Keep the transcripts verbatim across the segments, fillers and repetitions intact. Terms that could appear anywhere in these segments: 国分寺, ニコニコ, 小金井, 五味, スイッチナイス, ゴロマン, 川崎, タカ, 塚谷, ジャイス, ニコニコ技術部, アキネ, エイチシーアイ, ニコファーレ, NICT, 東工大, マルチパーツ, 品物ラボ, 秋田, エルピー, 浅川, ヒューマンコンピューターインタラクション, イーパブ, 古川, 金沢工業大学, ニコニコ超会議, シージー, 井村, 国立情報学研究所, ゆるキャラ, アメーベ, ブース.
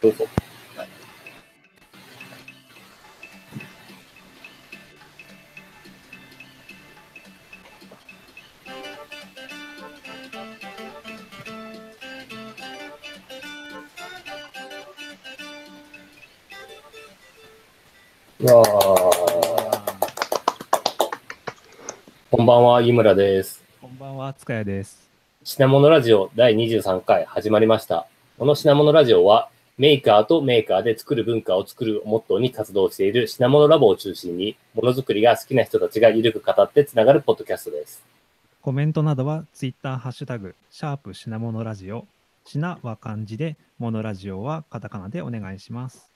どうぞ。はい、うわこんばんは、井村です。こんばんは、塚谷です。品物ラジオだいにじゅうさんかい始まりました。この品物ラジオは、メーカーとメーカーで作る文化を作るをモットーに活動している品物ラボを中心に、ものづくりが好きな人たちがゆるく語ってつながるポッドキャストです。コメントなどはツイッターハッシュタグ、シャープ品物ラジオ、品は漢字で、モノラジオはカタカナでお願いします。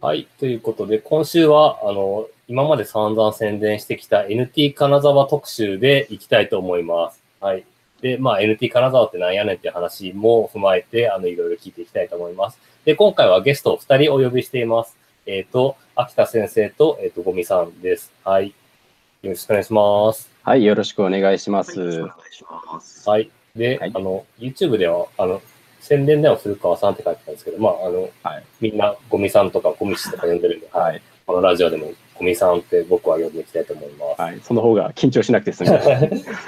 はい、ということで、今週は、あの、今まで散々宣伝してきた エヌティー 金沢特集でいきたいと思います。はい。で、まあ、エヌティー 金沢ってなんやねんっていう話も踏まえて、あの、いろいろ聞いていきたいと思います。で、今回はゲストをふたりお呼びしています。えっと、秋田先生と、えっと、五味さんです。はい。よろしくお願いします。はい、よろしくお願いします。はい、よろしくお願いします。はい。で、はい、あの、YouTube では、あの、宣伝では古川さんって書いてたんですけど、まあ、あの、はい、みんな五味さんとか五味氏とか呼んでるんで、はい。このラジオでも五味さんって僕は呼んでいきたいと思います。はい。その方が緊張しなくて済みます。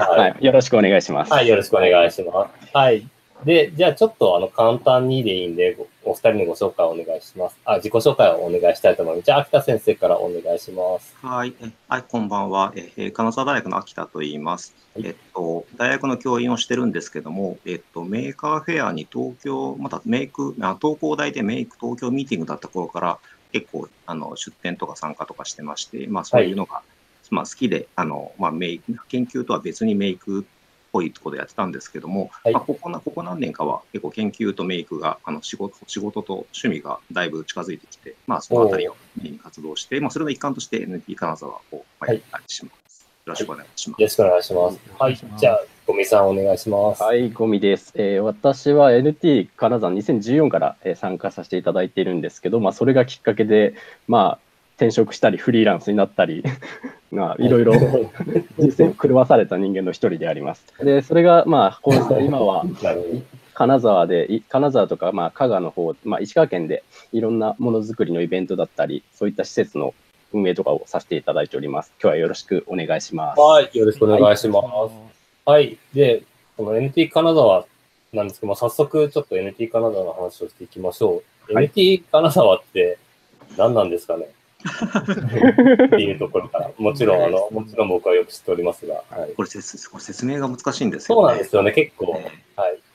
はい。よろしくお願いします。はい。よろしくお願いします。はい。で、じゃあちょっとあの簡単にでいいんで、お二人のご紹介をお願いします。あ、自己紹介をお願いしたいと思います。じゃあ秋田先生からお願いします。はい。はい、こんばんは。えー、金沢大学の秋田と言います。はい、えっと、大学の教員をしてるんですけども、えっと、メーカーフェアに東京、またメイク、東工大でメイク東京ミーティングだった頃から、結構あの出展とか参加とかしてまして、まあ、そういうのが、はい、まあ、好きであの、まあ、メイク研究とは別にメイクっぽいところでやってたんですけども、はい、まあ、ここなここ何年かは結構研究とメイクがあの仕事仕事と趣味がだいぶ近づいてきて、まあ、その辺りをメインに活動して、まあ、それの一環として エヌティー 金沢をやったりします。よろしくお願いします。よろしくお願いします。はい、じゃあ五味さんお願いします。はい、五味です。えー、私は エヌティー 金沢にせんじゅうよんから参加させていただいているんですけど、まあそれがきっかけで、まあ転職したりフリーランスになったり、まあいろいろ人生を狂わされた人間の一人であります。で、それがまあ今は金沢で金沢とかまあ加賀の方、まあ石川県でいろんなものづくりのイベントだったり、そういった施設の運営とかをさせていただいております。今日はよろしくお願いします。はい、よろしくお願いします。はい、はい、で、この エヌティー 金沢なんですけども、早速ちょっと エヌティー 金沢の話をしていきましょう。はい、エヌティー 金沢って何なんですかねっていうところから、もちろんあの、もちろん僕はよく知っておりますが、はい、これ説、これ説明が難しいんですよね。そうなんですよね、結構。はい、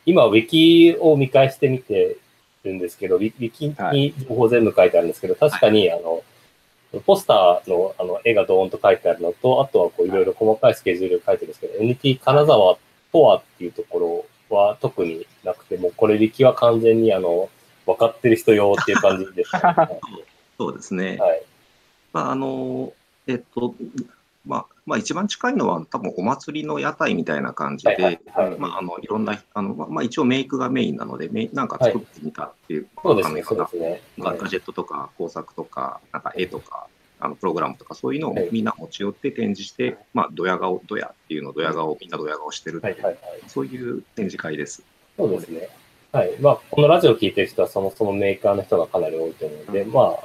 今、ウィキを見返してみてるんですけど、ウィキに情報全部書いてあるんですけど、確かに、あの、はい、ポスター の, あの絵がドーンと書いてあるのと、あとはこういろいろ細かいスケジュール書いてるんですけど、エヌティー 金沢とはっていうところは特になくて、もうこれ力は完全にあの分かってる人用っていう感じですね。そうですね。はい。まああのえっとまあまあ一番近いのは多分お祭りの屋台みたいな感じで、まああのいろんなあのまあ一応メイクがメインなので、メなんか作ってみたっていう、はい、そうですね。そうですね。ガジェットとか工作とかなんか絵とか。あのプログラムとかそういうのをみんな持ち寄って展示して、はい、まあドヤ顔ドヤっていうのをドヤ顔みんなドヤ顔してるっていうそういう展示会です。そうですね。はい。まあこのラジオを聞いてる人はそもそもメーカーの人がかなり多いと思うので、うん、まああの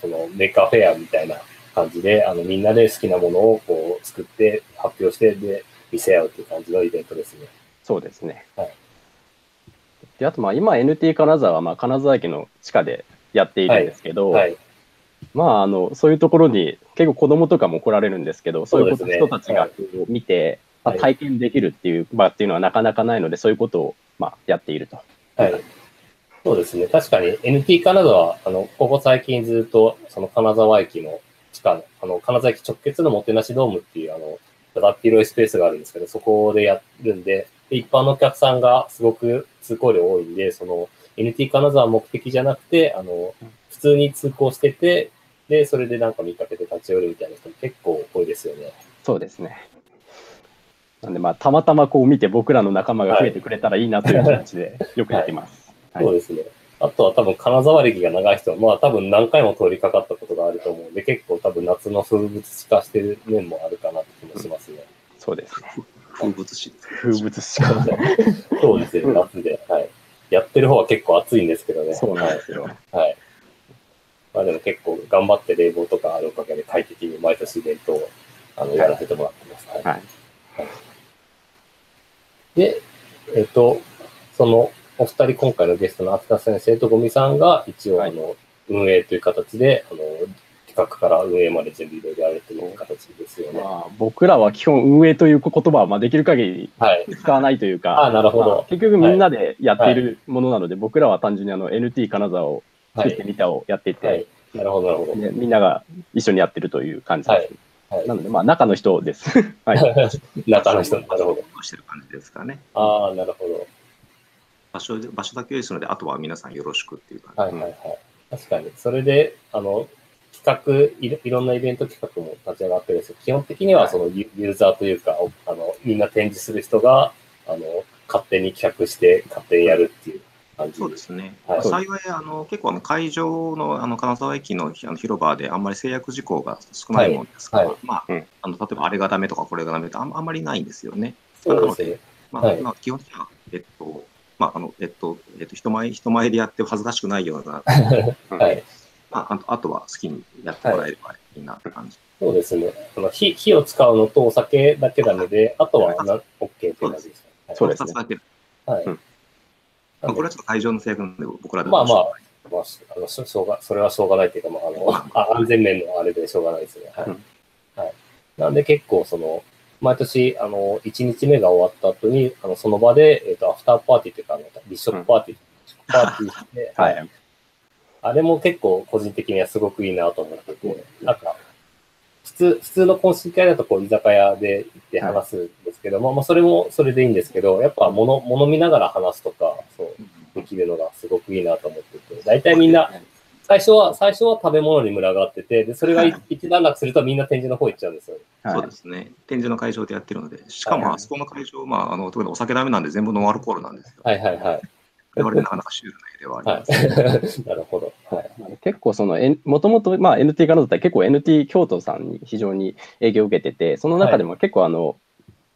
そのメーカーフェアみたいな感じであのみんなで好きなものをこう作って発表してで見せ合うっていう感じのイベントですね。そうですね。はい。であとまあ今 エヌティー 金沢はまあ金沢駅の地下でやっているんですけど。はいはいまあ、あのそういうところに結構子どもとかも来られるんですけどそういう人たちが見て、ねはい、体験できるっていう場っていうのはなかなかないのでそういうことを、まあ、やっていると、はい、そうですね確かに エヌティー 金沢あのここ最近ずっとその金沢駅の地下あの金沢駅直結のもてなしドームっていうあのだだっ広いスペースがあるんですけどそこでやるん で, で一般のお客さんがすごく通行量多いんでその エヌティー 金沢目的じゃなくてあの普通に通行しててで、それでなんか見かけて立ち寄るみたいな人も結構多いですよね。そうですね。なんでまあ、たまたまこう見て僕らの仲間が増えてくれたらいいなという感じでよくやってます。そうですね。あとは多分金沢歴が長い人は、まあ多分何回も通りかかったことがあると思うので、結構多分夏の風物詩化してる面もあるかなって気もしますね。そうですね。風物詩。風物詩化。そうですね、夏で。はい。やってる方は結構暑いんですけどね。そうなんですよ。はい。まあでも結構頑張って冷房とかあるおかげで快適に毎年イベントをあのやらせてもらってます。はい。はいはい、で、えっと、そのお二人、今回のゲストの厚田先生と五味さんが一応あの、はい、運営という形で、あの企画から運営まで全部いろいろやるという形ですよね。まあ、僕らは基本運営という言葉はまあできる限り使わないというか、はい、あなるほど、まあ、結局みんなでやっているものなので、はい、僕らは単純にあの エヌティー 金沢を作ってみたをやっていて、はいはい、なるほどなるほど、みんなが一緒にやってるという感じです、はいはい、なのでまあ中の人です、はい、中の人、なるほど、してる感じですかね。ああなるほど、場所で場所だけですので、あとは皆さんよろしくっていう感じ、はいはいはい、確かにそれであの企画 い, ろいろんなイベント企画も立ち上がってるんですけど、基本的にはそのユーザーというか、はい、あのみんな展示する人があの勝手に企画して勝手にやるっていう感じ。そうですね、はい、幸いあの結構あの会場 の, あの金沢駅 の, あの広場であんまり制約事項が少ないもんですから、はいはい、まあうん、あの例えばあれがダメとかこれがダメとか あ, あんまりないんですよね。そうですね、まあはい、まあ、基本的にはえっとまああのえっとえっと人前人前でやって恥ずかしくないような、はい、まあ、あと、あとは好きにやってもらえればいいなって感じ。はい、そうですね。あの火、火を使うのとお酒だけなので、あとはな OK って感じですね。そうですね。はい。うん、まあ、これはちょっと会場の制約なので、僕らでも。まあまあ、まあ、あのしょうが、それはしょうがないというか、まあ、あの安全面のあれでしょうがないですね。はい。うん、はい、なんで結構、その、毎年、あの、いちにちめが終わった後に、あのその場で、えっと、アフターパーティーというか、あの、立食パーティー、うん、パーティーして、はい。あれも結構個人的にはすごくいいなと思ってて、なんか、普通、普通の懇親会だとこう居酒屋で行って話すんですけど、はい、まあまあそれもそれでいいんですけど、やっぱ物、物見ながら話すとか、そう、できるのがすごくいいなと思ってて、大体みんな、最初は、最初は食べ物に群がってて、で、それが一段落するとみんな展示の方行っちゃうんですよ、はい。そうですね。展示の会場でやってるので、しかもあそこの会場、まあ、あの、特にお酒ダメなんで全部ノンアルコールなんですよ。はいはいはい。これなかなかシュールな絵ではあります、ね。はい、なるほど。はい、結構その、もともと エヌティー からだったら結構 エヌティー 京都さんに非常に影響を受けてて、その中でも結構あの、はい、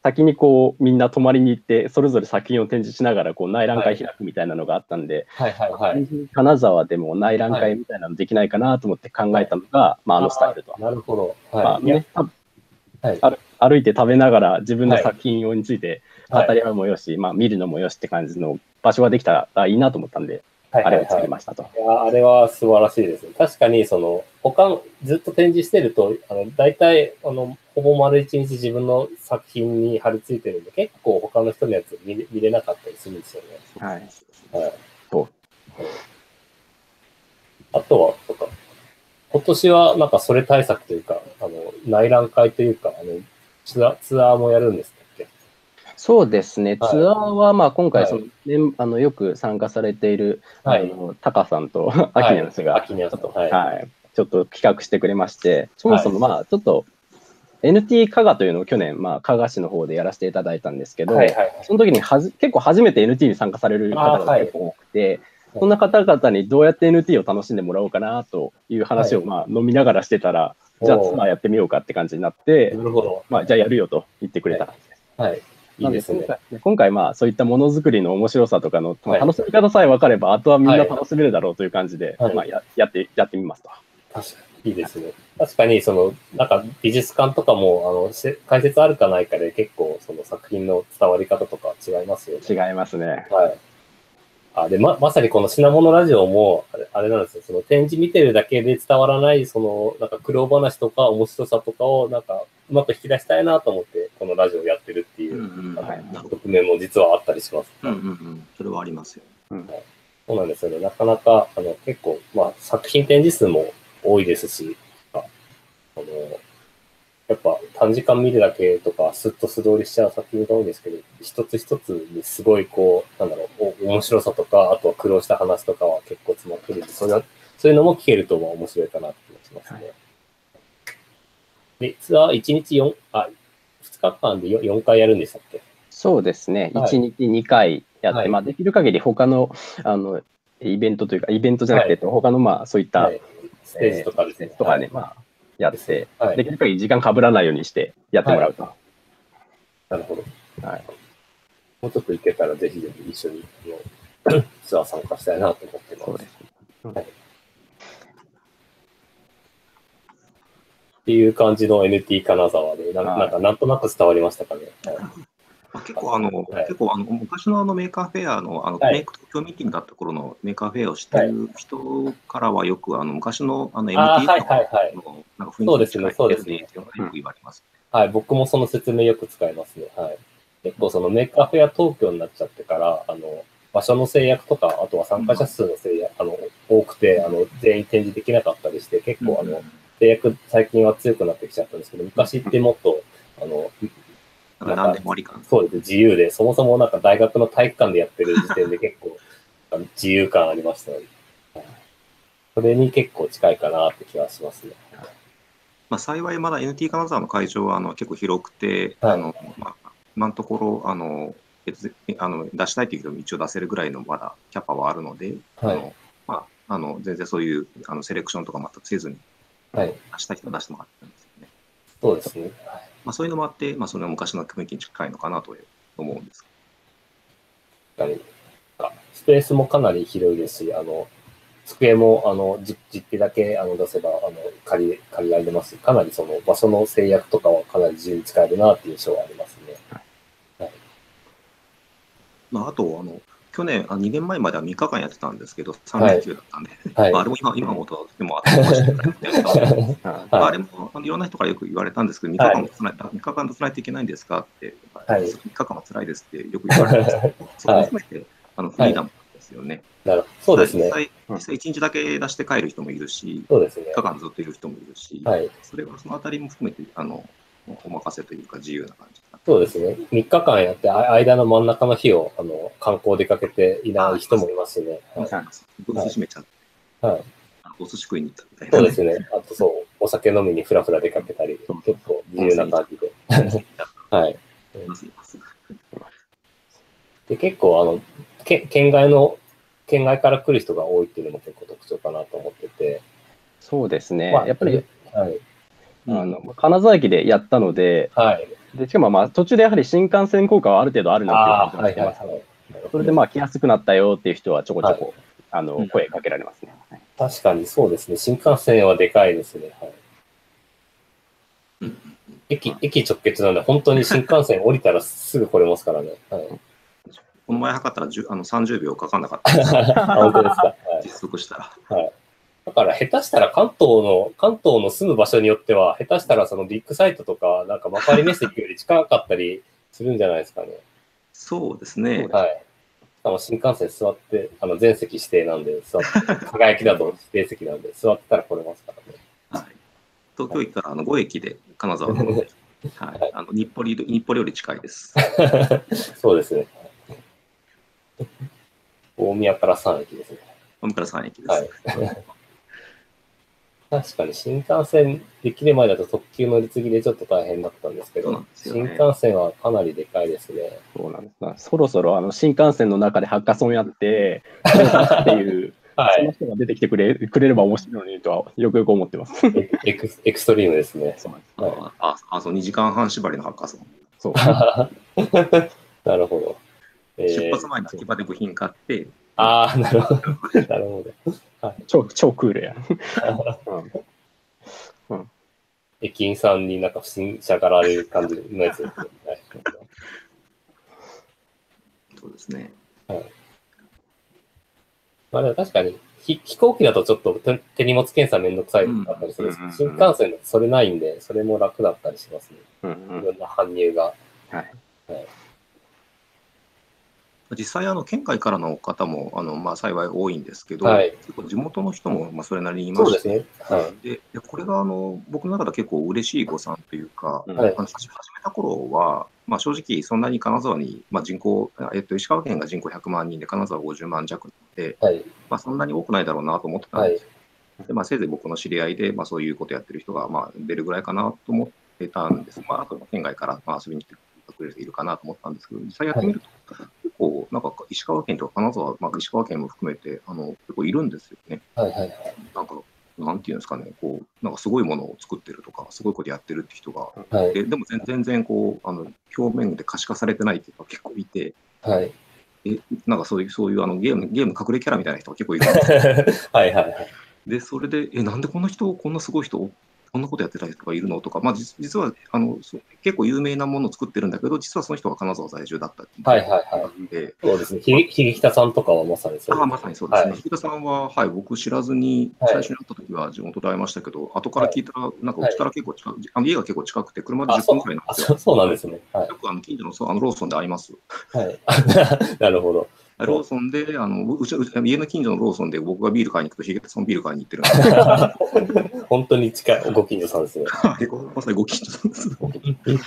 先にこうみんな泊まりに行ってそれぞれ作品を展示しながらこう内覧会開くみたいなのがあったんで、はいはいはいはい、金沢でも内覧会みたいなのできないかなと思って考えたのが、はい、まあ、あのスタイルと。なるほど。はい、まあね、はい、歩いて食べながら自分の作品について語り合うもよし、はい、まあ、見るのもよしって感じの場所ができたらいいなと思ったんで、はいはいはい、あれを作りましたと。いや、あれは素晴らしいですね。確かにその他のずっと展示してるとあの大体あのほぼ丸一日自分の作品に貼り付いてるんで、結構他の人のやつ見れ、見れなかったりするんですよね。はい。はい、とあとはとか。今年はなんかそれ対策というか、あの内覧会というか、あのツアーもやるんですっけ？そうですね、はい、ツアーはまあ今回その、はい、あのよく参加されている、はい、あのタカさんとアキネの人が、はい、ちょっと、はいはい、ちょっと企画してくれまして、そもそもまあちょっと エヌティー 加賀というのを去年、まあ、加賀市の方でやらせていただいたんですけど、はいはいはい、その時にはじ結構初めて エヌティー に参加される方が結構多くて、そんな方々にどうやって エヌティー を楽しんでもらおうかなという話をまあ飲みながらしてたら、はい、じゃあツアーやってみようかって感じになって、なるほど、まあ、じゃあやるよと言ってくれた感じです。はい、はい、いいですね。今回、今回まあそういったものづくりの面白さとかの、はい、楽しみ方さえ分かれば、あとはみんな楽しめるだろうという感じで、はい、まあ、や, や, ってやってみますと。確かにいいですね。確かにそのなんか美術館とかもあの解説あるかないかで結構その作品の伝わり方とか違いますよね。違いますね。はい、あで ま, まさにこの品物ラジオもあ れ, あれなんですよ。その展示見てるだけで伝わらないそのなんか苦労話とか面白さとかをなんかうまく引き出したいなと思ってこのラジオやってるっていう側面も実はあったりします、うんうんうん、それはありますよ、うん、はい、そうなんですよね。なかなかあの結構、まあ、作品展示数も多いですし、あのやっぱ短時間見るだけとかスッと素通りしちゃう作品が多いんですけど、一つ一つにすごいこうなんだろう面白さとか、あとは苦労した話とかは結構詰まってるんで、それはそういうのも聞けると面白いかなって気がしますね。はい、でツアーいちにちよんあふつかかんで 4, よんかいやるんでしたっけ？そうですね。はい、いちにちにかいやって、はい、まあ、できる限り他のあのイベントというかイベントじゃなくて、はい、他のまあそういった、はい、ステージとかですね。えー、とかね、はい、まあやって、はい、できる限り時間かぶらないようにしてやってもらうと。はい、なるほど、はい。もうちょっといけたらぜひぜひ一緒にツアー参加したいなと思ってます。そうです、はい、っていう感じの エヌティー 金沢で、な, なんかなんとなく伝わりましたかね。はい結構あの、はい、結構あの昔のあのメーカーフェアのあの、はい、メイク東京ミーティングだった頃のメーカーフェアを知ってる人からはよくあの昔のあの エムティー とかのなんか雰囲気が近いですねっていうのがよく言われます。はい、僕もその説明よく使いますね。はい。結構そのメーカーフェア東京になっちゃってからあの場所の制約とかあとは参加者数の制約、うん、あの多くてあの全員展示できなかったりして結構あの制約最近は強くなってきちゃったんですけど昔ってもっとあのなんかそうです自由で、そもそもなんか大学の体育館でやってる時点で結構自由感ありましたので、それに結構近いかなって気がしますね。まあ幸い、まだ エヌティー 金沢の会場はあの結構広くて、はい、あのまあ、今のところあのあの出したいという人も一応出せるぐらいのまだキャパはあるので、はい、あのまあ、あの全然そういうあのセレクションとか全くせずに、はい、出したい人は出してもらってるんですよね。そうですね、はい、まあそういうのもあって、まあ、それは昔の雰囲気に近いのかなと思うんですけど。スペースもかなり広いですし、あの机もあの実費だけあの出せばあの借り、借りられますし、かなりその場所の制約とかはかなり自由に使えるなという印象はありますね。はい、まあ、あとあの、去年、あにねんまえまではみっかかんやってたんですけど、さんれんきゅうだったんで、はい、まあ、あれも今、今もとてもあったかもしれないんですけど、あれもいろんな人からよく言われたんですけど、みっかかんもつない、はい、みっかかん出さないといけないんですかって、はい、みっかかんはつらいですってよく言われるんですけど、それを含めてあのフリーダムなんですよね。はい、なるほど、そうですね。実際いちにちだけ出して帰る人もいるし、そうですね、みっかかんずっといる人もいるし、はい、それはそのあたりも含めて、あのお任せというか自由な感じ。そうですね。みっかかんやって、間の真ん中の日をあの観光出かけていない人もいますね。お寿司めちゃって。はい。お寿司食いに行ったみたいな。そうですね。あとそう、お酒飲みにふらふら出かけたり、結構自由な感じで。はい。で、結構あのけ、県外の、県外から来る人が多いっていうのも結構特徴かなと思ってて。そうですね。まあ、やっぱり、はい、あの金沢駅でやったので、はい、でしかもまあ途中でやはり新幹線効果はある程度あるなっていう感じがしてます。それでまあ来やすくなったよっていう人はちょこちょこ、はい、あの声かけられますね。はい、確かにそうですね、新幹線はでかいですね。はい、うん、駅, 駅直結なので、本当に新幹線降りたらすぐ来れますからね。はい、この前測ったらあのさんじゅうびょうかかんなかったです。本当ですか。はい、実測したら。はい、だから下手したら関東の、関東の住む場所によっては、下手したらそのビッグサイトとか、なんか幕張メッセ行くより近かったりするんじゃないですかね。そうですね。はい。しかも新幹線座って、あの全席指定なんで、座って、輝きだと指定席なんで、座ってたら来れますからね。はい。東京駅からあのごえきで金沢なので、はい、はい、あの日暮里、日暮里より近いです。そうですね。大宮からさんえきですね。大宮からさんえきです。はい。確かに新幹線できる前だと特急乗り継ぎでちょっと大変だったんですけど、ね、新幹線はかなりでかいですね。そうなんです。そろそろあの新幹線の中でハッカソンやって、っていう、はい、その人が出てきてく れ, くれれば面白いのにとはよくよく思ってます。エ ク, エクストリームですね。そうです、はい、ああ、そう、にじかんはん縛りのハッカソン。そう。なるほど。えー、出発前に秋葉で部品買って、ああ、なるほど。なるほど。はい、超, 超クールやん。駅員さんになんか不審者からあれる感じのやつですね。そうですね。はい、まあでも確かにひ飛行機だとちょっと手荷物検査めんどくさいだったりするんですけど、新幹線だとそれないんで、それも楽だったりしますね。うんうん、いろんな搬入が。はいはい、実際あの、県外からの方もあの、まあ、幸い多いんですけど、はい、結構地元の人もまあそれなりにいまして、ね、はい、でこれがあの僕の中では結構嬉しい誤算というか、はい、あの始めた頃は、まあ、正直、そんなに金沢に、まあ、人口、えっと、石川県が人口ひゃくまんにんで、金沢ごじゅうまんじゃくなので、はい、まあ、そんなに多くないだろうなと思ってたんです、はい、で、まあ、せいぜい僕の知り合いで、まあ、そういうことやってる人がまあ出るぐらいかなと思ってたんです、まあ、あと県外からまあ遊びに来てくれる人いるかなと思ったんですけど、実際やってみると、はい、こうなんか石川県とか金沢、まあ、石川県も含めてあの結構いるんですよね。はいはいはい、なんかなんていうんですかね、こうなんかすごいものを作ってるとかすごいことやってるって人が、はい、で, でも全然こうあの表面で可視化されてないっていうのが結構いて、はい、なんかそういう、そういうあのゲーム、ゲーム隠れキャラみたいな人が結構いるんですよ。はいはいはい。で、それで、え、なんでこんな人、こんなすごい人、こんなことやってた人がいるのとか、まあ、実, 実はあの結構有名なものを作ってるんだけど、実はその人が金沢在住だったり。はいはいはい。で、そうですね。日北さんとかはまさにそうですね。ああ、まさにそうですね。日北さんは、はい、僕知らずに、最初に会った時は地元で会いましたけど、はい、後から聞いたら、なんかうちから結構近く、はい、家が結構近くて、車でじゅっぷんくらいなんですよ。あ、そう、そうなんですね。はい、よくあの近所の、そう、あのローソンで会います。はい。なるほど。ローソンであのうち家の近所のローソンで僕がビール買いに行くとヒゲさんビール買いに行ってるんで本当に近いご近所さんですね。まさにご近所さんです。そういう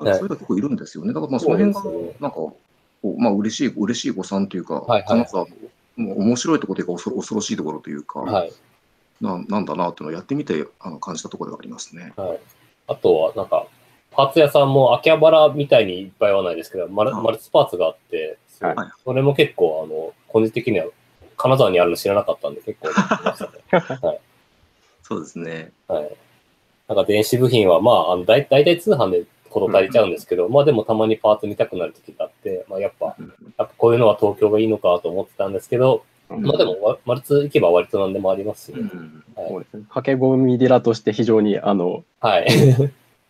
の結構いるんですよね。だからまあその辺がなんかこう、まあ、嬉しい嬉しい誤算というか、金沢の面白いところというか恐ろしいところというか、はい、な, なんだなっていうのをやってみてあの感じたところではありますね。はい、あとはなんかパーツ屋さんも秋葉原みたいにいっぱいはないですけどマル、マルチパーツがあって。はい、それも結構、あの、個人的には、金沢にあるの知らなかったんで、結構、はい、そうですね。はい。なんか電子部品は、まあ、あのだい、大体通販で事足りちゃうんですけど、うん、まあでもたまにパーツ見たくなる時があって、まあやっぱ、うん、やっぱこういうのは東京がいいのかと思ってたんですけど、うん、まあでも、マルツ行けば割と何でもありますし、ね。うん、はい、そうですね。駆け込み寺として非常に、あの、はい。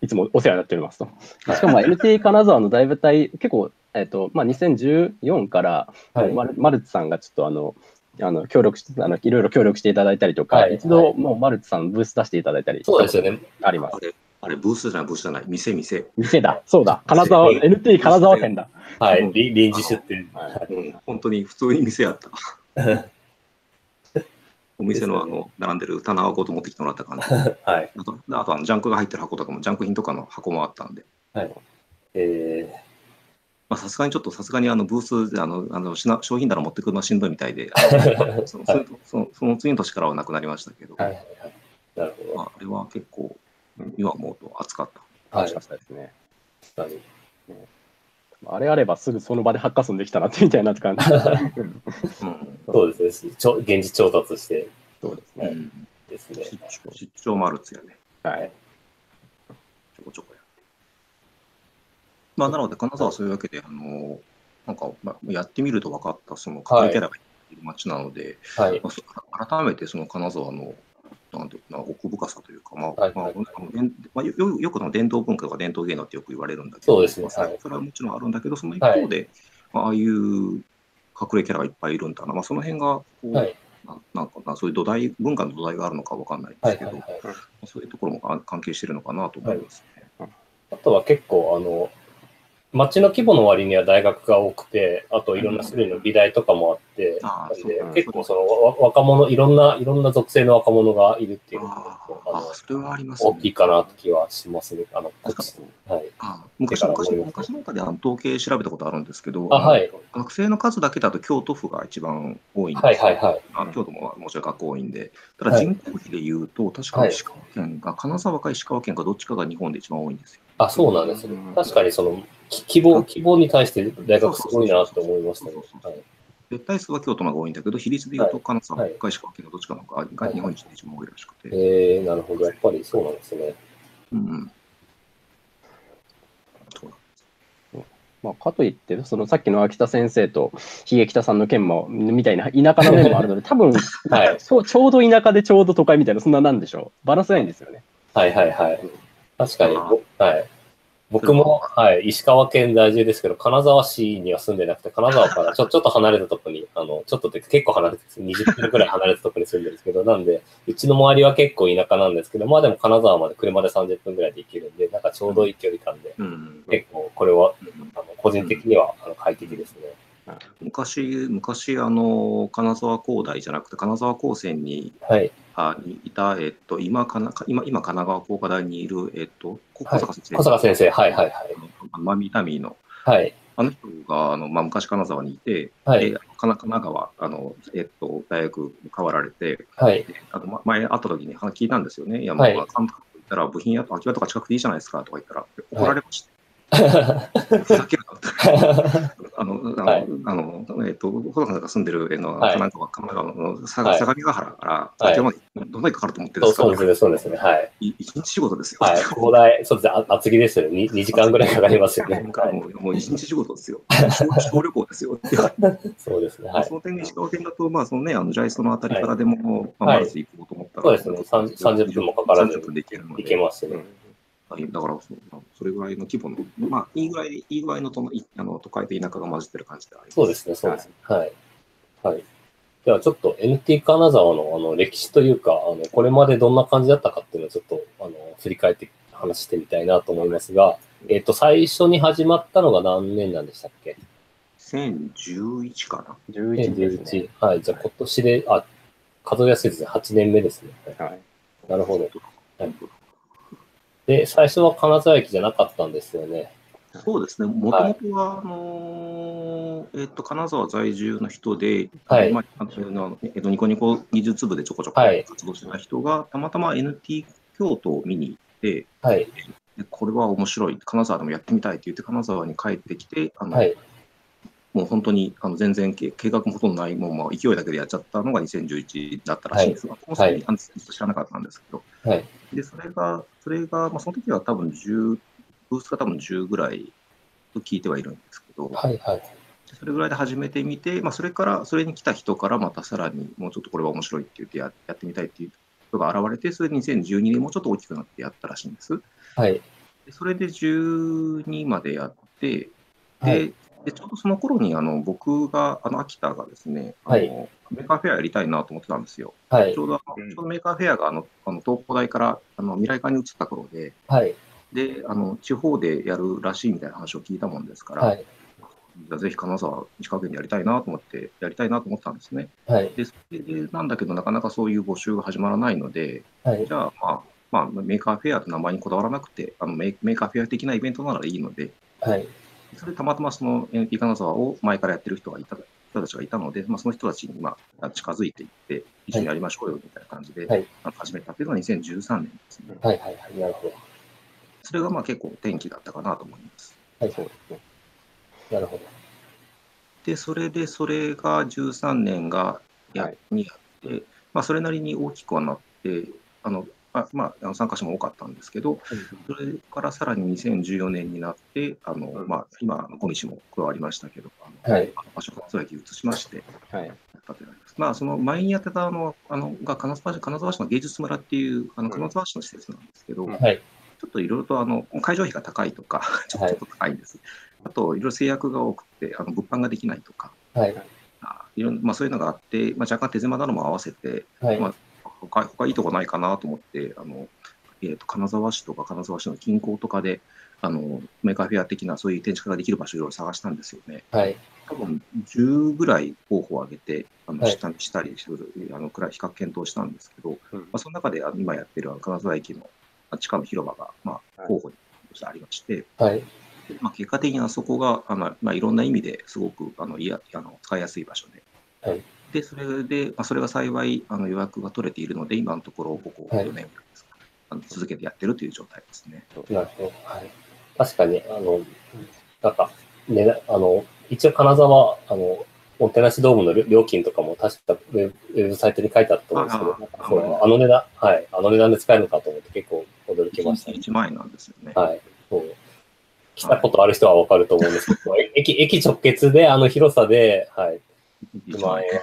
いつもお世話になっておりますと。しかも エヌティー 金沢の大部隊、結構、えっとまあ、にせんじゅうよんから、はい、マル、マルツさんがちょっとあのあの協力しあのいろいろ協力していただいたりとか、はい、一度、はい、もうマルツさんブース出していただいたり、そうですよね。あります。あれ、あれブースじゃない、ブースじゃない、店、店。店だ、そうだ、金沢、エヌティー 金沢店だ。はい、臨時出店。本当に普通に店やった。お店のあの並んでる棚をごと持ってきてもらった感じ。はい、あと、あとあのジャンクが入ってる箱とかも、ジャンク品とかの箱もあったんで。はい、えーさすがにちょっとさすがにあのブースであのあの商品棚持ってくるのはしんどいみたいで、その次の年からはなくなりましたけど、あれは結構、今思うと熱かった。はい、確かにですね。あれあればすぐその場でハッカソンできたなってみたいな感じ。そうですね、現地調達して。そうですね。ですね。出張もあるっつやね。はい。ちょこちょこや。まあなので金沢はそういうわけで、あのなんかやってみると分かったその隠れキャラがいる街なので、はいまあ、改めてその金沢のなんていうか奥深さというか、まあよくの伝統文化とか伝統芸能ってよく言われるんだけど、そうですね、はい、それはもちろんあるんだけど、その一方で、はいまあ、ああいう隠れキャラがいっぱいいるんだな、まあ、その辺がこう、はい、なんかそういう土台文化の土台があるのか分かんないですけど、そういうところも関係しているのかなと思いますね。はい、あとは結構あの町の規模の割には大学が多くて、あといろんな種類の美大とかもあって、うん、結構その若者、いろんな、いろんな属性の若者がいるっていうのが大きいかなと気はしますね。あの昔の中で統計調べたことあるんですけど、はい、学生の数だけだと京都府が一番多いんです。京都ももちろん学校多いんで、ただ人口比でいうと、はい、確か石川県が、金沢か石川県かどっちかが日本で一番多いんですよ。あ、そうなんですね。確かにその希望、希望に対して大学すごいなって思いましたね。絶対数は京都の方が多いんだけど、比率でいうと金沢、北海、石川県のどっちかの方が日本一で一番多いらしくて。えー、なるほど、やっぱりそうなんですね。うん。そうなんです。まあ、かといって、そのさっきの秋田先生とひげきたさんの件も、みたいな田舎の面もあるので、多分、はい、ちょうど田舎でちょうど都会みたいな、そんななんでしょう。バランスないんですよね。はいはいはい。確かに、はい。僕も、はい、石川県在住ですけど、金沢市には住んでなくて、金沢からちょちょっと離れたとこに、あの、ちょっとで結構離れて、にじゅっキロくらい離れたとこに住んでるんですけど、なんで、うちの周りは結構田舎なんですけど、まあでも金沢まで車でさんじゅっぷんくらいで行けるんで、なんかちょうどいい距離感で、結構これは、あの個人的にはあの快適ですね。昔、昔、あの、金沢工大じゃなくて、金沢高専に、はい。にいた、えっと、今、今、今、神奈川工科大にいる、えっと、小坂先生。小坂先生、はいはいはい。マミタミの、はい。あの人が、あの、まあ、昔金沢にいて、はい。神奈川、あの、えっと、大学変わられて、はい。あの、前会った時に聞いたんですよね。いや、もう、監督行ったら、部品や、秋葉とか近くていいじゃないですか、とか言ったら、怒られました。ふざけるなって。あの、あの、えっと、ほどさんが住んでる、えの、神奈川の相模原から東京までどんなにかかると思ってるんですか？そうですね、そうですね。はい。一日仕事ですよ。はい。広大、そうですね、厚木ですよね。にじかんぐらいかかりますよね。もう一日仕事ですよ。小旅行ですよ。そうですね。その点に石川県だと、まあ、そのね、あの、ジャイソのあたりからでも、マルチ行こうと思ったら、そうですね、さんじゅっぷんもかからずに行けますね。だからそれぐらいの規模の、まあ、いい具合いい具合の都会と田舎が混じってる感じであります。そうですね、そうですね。はい。はい。ではちょっと エヌティー 金沢のあの歴史というか、あのこれまでどんな感じだったかっていうのをちょっとあの振り返って話してみたいなと思いますが、えっと、最初に始まったのが何年なんでしたっけ？にせんじゅういちかな。にせんじゅういちですね。はい。じゃあ今年で、あ、数えやすいですね。はちねんめですね。はい。なるほど。はい。で、最初は金沢駅じゃなかったんですよね。そうですね、もともとは、はい、あのーえっと、金沢在住の人で、はい、まあ、えっと、ニコニコ技術部でちょこちょこ活動してた人が、はい、たまたま エヌティー 京都を見に行って、はい、これは面白い、金沢でもやってみたいって言って、金沢に帰ってきて、あの、はい、もう本当にあの全然計画もほとんどないもん、まあ、勢いだけでやっちゃったのがにせんじゅういちだったらしいんですが、もうすでに知らなかったんですけど、はい、でそれが、それがまあ、その時は多分じゅう、ブースが多分じゅうぐらいと聞いてはいるんですけど、はいはい、それぐらいで始めてみて、まあ、それから、それに来た人からまたさらにもうちょっとこれは面白いって言って や, やってみたいっていう人が現れて、それでにせんじゅうにねんもうちょっと大きくなってやったらしいんです。はい、でそれでじゅうにまでやって、で、はい、でちょうどその頃にあの僕があの秋田がですね、あの、はい、メーカーフェアやりたいなと思ってたんですよ。はい、ちょうどちょうどメーカーフェアがあのあの東工大からあの未来館に移った頃で、はい、であの地方でやるらしいみたいな話を聞いたもんですから、はい、じゃあぜひ金沢、石川県でやりたいなと思ってやりたいなと思ってたんですね。はい、でそれでなんだけどなかなかそういう募集が始まらないので、はい、じゃあ、まあまあ、メーカーフェアって名前にこだわらなくてあのメーカーフェア的なイベントならいいので。はい、それたまたまその エヌティー 金沢を前からやってる人がいた人たちがいたので、まあ、その人たちにまあ近づいていって、一緒にやりましょうよみたいな感じで、はい、始めたっていうのがにせんじゅうさんねんですね。はいはいはい、なるほど。それがまあ結構転機だったかなと思います。はい、そうですね。なるほど。で、それで、それがじゅうさんねんがやにやって、はい、まあ、それなりに大きくはなって、あのあまあ、参加者も多かったんですけど、それからさらににせんじゅうよねんになって、あのまあ、今、小西も加わりましたけど、あの、はい、場所から移しまして、はい、まあ、その前にやってたあのあのが金沢市、金沢市の芸術村っていう、あの金沢市の施設なんですけど、はい、ちょっといろいろとあの会場費が高いとか、ちょっと高いんです、はい、あといろいろ制約が多くて、あの物販ができないとか、はい、いろんなまあ、そういうのがあって、まあ、若干手狭なのも合わせて、はい、まあ他、他いいとこないかなと思って、あのえー、と金沢市とか金沢市の近郊とかであのメーカーフェア的なそういう展示会ができる場所をいろいろ探したんですよね。はい、多分じゅうぐらい候補を挙げてあの下にしたりする、はい、あの比較検討したんですけど、うん、まあ、その中であの今やってる金沢駅の地下の広場が、まあ、候補としてありまして、はい、まあ、結果的にあそこがあの、まあ、いろんな意味ですごくあのいやあの使いやすい場所で。はい、でそれで、まあ、それが幸いあの予約が取れているので、今のところ、ここよねんですか、はい、続けてやってるという状態ですね。なるほど、はい、確かに、あのなんか、ね、あの一応、金沢あの、おてなしドームの料金とかも、確かウェブサイトに書いてあったと思うんですけど、あ, あ, あ, あの値段、はい、あの値段で使えるのかと思って、結構驚きました、ね。いちまんえんなんですよね。はい、そう、来たことある人は分かると思うんですけど、はい、駅, 駅直結で、あの広さで、はい、いちまんえんは。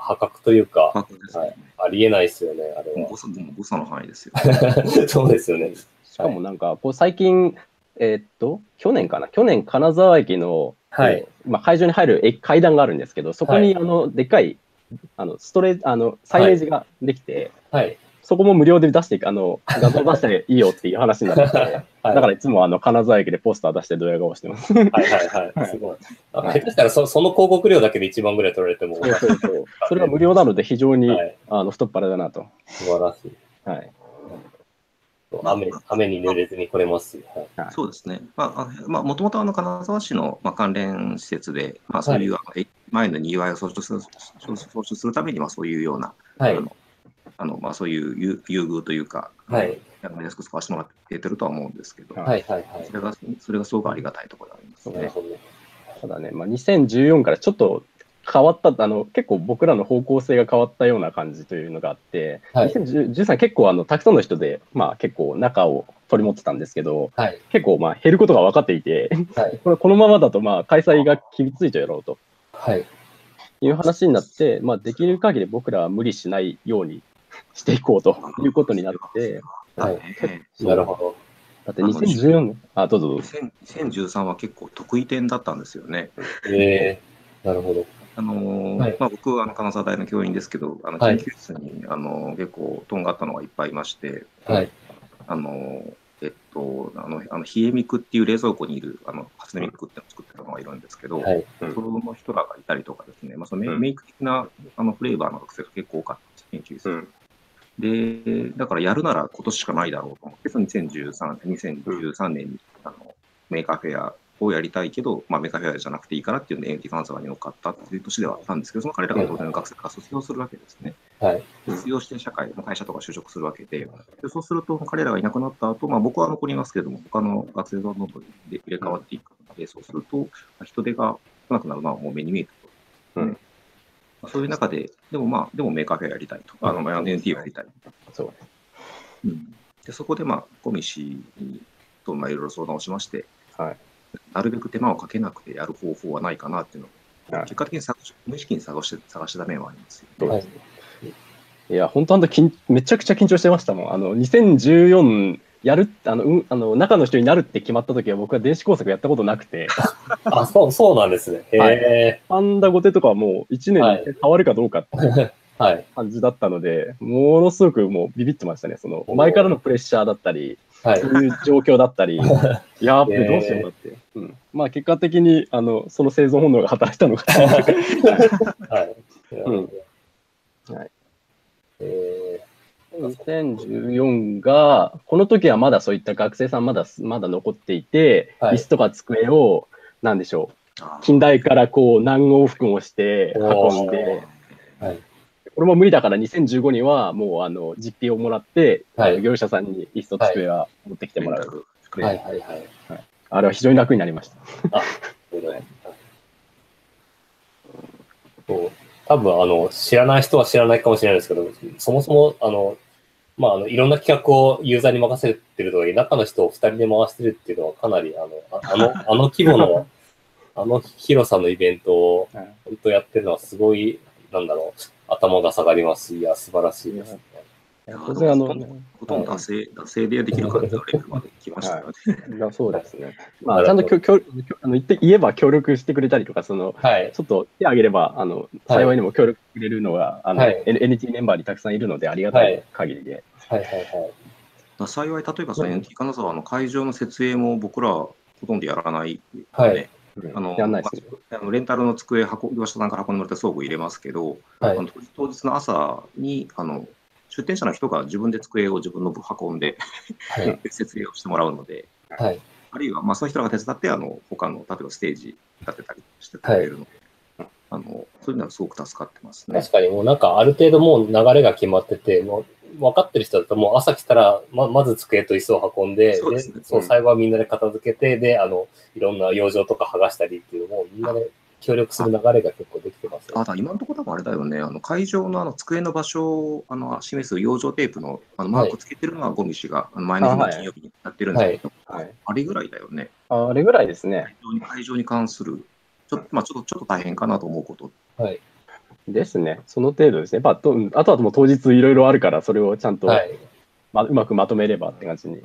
破格というか、ありえないですよね、あれは。誤差の範囲ですよ。そうですよね。しかもなんか、こう最近、えっと、去年かな、去年、金沢駅の会場に入る階段があるんですけど、そこにでっかいストレージ、サイネージができて、そこも無料で出していく、画像出していいよっていう話になって、だからいつも金沢駅でポスター出してドヤ顔してます。はいはいはい、すごい。下手したらその広告料だけでいちまんぐらい取られても。それは無料なので非常に太っ腹だなと。素晴らしい。雨に濡れずに来れます。そうですね。もともと金沢市の関連施設で、そういう前のにぎわいを創出するためにはそういうような。あのまあ、そういう優遇というか、はい、やりやすく使わせてもらってるとは思うんですけど、それがすごくありがたいところでありますね。ただね、まあ、にせんじゅうよんからちょっと変わった、あの結構僕らの方向性が変わったような感じというのがあって、はい、にせんじゅうさん結構あのたくさんの人で、まあ、結構仲を取り持ってたんですけど、はい、結構まあ減ることが分かっていて、はい、これこのままだとまあ開催が厳しいとやろうと、はい、いう話になって、まあ、できる限り僕らは無理しないようにしていこうということになって、はい、なるほど。だってにせんじゅうよんねん、あ、どうぞどうぞ。にせんじゅうさんは結構得意点だったんですよね。えー、なるほど。あのーはい、まあ、僕はあの金沢大の教員ですけど、あの研究室に、はい、あの結構とんがったのがいっぱいいまして、はい、あのえっとあのあのヒエミクっていう冷蔵庫にいるあの初音ミクってのを作ってたのがいるんですけど、はい、その人らがいたりとかですね、まあ、そのメ、うん、メイク的なあのフレーバーの学生が結構多かったんです、研究室、うん、でだからやるなら今年しかないだろうと思って、そのにせんじゅうさんねんにあのメーカーフェアをやりたいけど、まあ、メカフェアじゃなくていいからっていうので、エヌティー 金沢に多かったっていう年ではあったんですけど、その彼らが当然の学生から卒業するわけですね。はい、卒業して社会、会社とか就職するわけで、でそうすると彼らがいなくなった後、まあ僕は残りますけれども、他の学生がどんどん入れ替わっていくので、そうすると人手が少なくなるのはもう目に見えると、ね。うん、そういう中で、でもまあ、でもメーカーフェアやりたいと、あの エヌティー をやりたい。そう、うん、でそこでまあ、小西とまあいろいろ相談をしまして、はい、なるべく手間をかけなくてやる方法はないかなっていうのを、結果的に探し無意識に探して探してた面はありますよ、はい、いや、本当、あのきんめちゃくちゃ緊張してましたもん。あのにせんじゅうよんやるあの、うん、あの中の人になるって決まったときは、僕は電子工作やったことなくて、あ、そう、そうなんですね。へえ。パンダ後手とかはもういちねんで変わるかどうかっていう感じだったので、はい、ものすごくもうビビってましたね、その前からのプレッシャーだったり。はい、そういう状況だったり、やーってどうしようだって、えーうん、まあ結果的にあのその生存本能が働いたのかな。にせんじゅうよんが、この時はまだそういった学生さんまだ、まだ残っていて、はい、椅子とか机を、なんでしょう、近代からこう何往復をして運んで。これも無理だからにせんじゅうごにはもうあの実費をもらって、はい、業者さんに椅子と机は持ってきてもらう。あれは非常に楽になりました。あ、そうだね。そう、多分あの知らない人は知らないかもしれないですけど、そもそもあの、まあ、あのいろんな企画をユーザーに任せてるとはいえ、中の人をふたりで回してるっていうのはかなりあの、あの、あの規模のあの広さのイベントを本当やってるのはすごい、なんだろう。頭が下がります。いや、素晴らしいですね。ほとんど惰性でできる感じのレベルまで来ましたね。そうですね。まあ、ちゃんと言えば協力してくれたりとか、ちょっと手を挙げれば、幸いにも協力してくれるのが、エヌティー メンバーにたくさんいるので、ありがたい限りで。幸い、例えば エヌティー 金沢の会場の設営も僕らほとんどやらないので。あのレンタルの机、業者さんから箱に乗って倉庫入れますけど、はい、あの当日の朝にあの出店者の人が自分で机を自分の分運んで、はい、設営をしてもらうので、はい、あるいは、まあ、そういう人らが手伝ってあの他の例えばステージ立てたりしてくれるので、はい、あのそういうのはすごく助かってますね。確かにもうなんかある程度もう流れが決まってて、もう分かってる人だともう朝来たら ま, まず机と椅子を運んで、そうですね、そう最後はみんなで片付けて、であのいろんな養生とか剥がしたりっていうのをみんなで協力する流れが結構できてます、ね。ああ、今のところ多分あれだよね、あの会場のあの机の場所をあの示す養生テープのあのマークつけてるのはゴミ氏があの前の日の金曜日にやってるんだけど、あれぐらいだよね。あれぐらいですね。会場に、会場に関するちょっと、まあ、ちょっとちょっと大変かなと思うこと。はい。ですね。その程度ですね。まあ、とあとはもう当日いろいろあるから、それをちゃんと、はい、まうまくまとめればって感じに、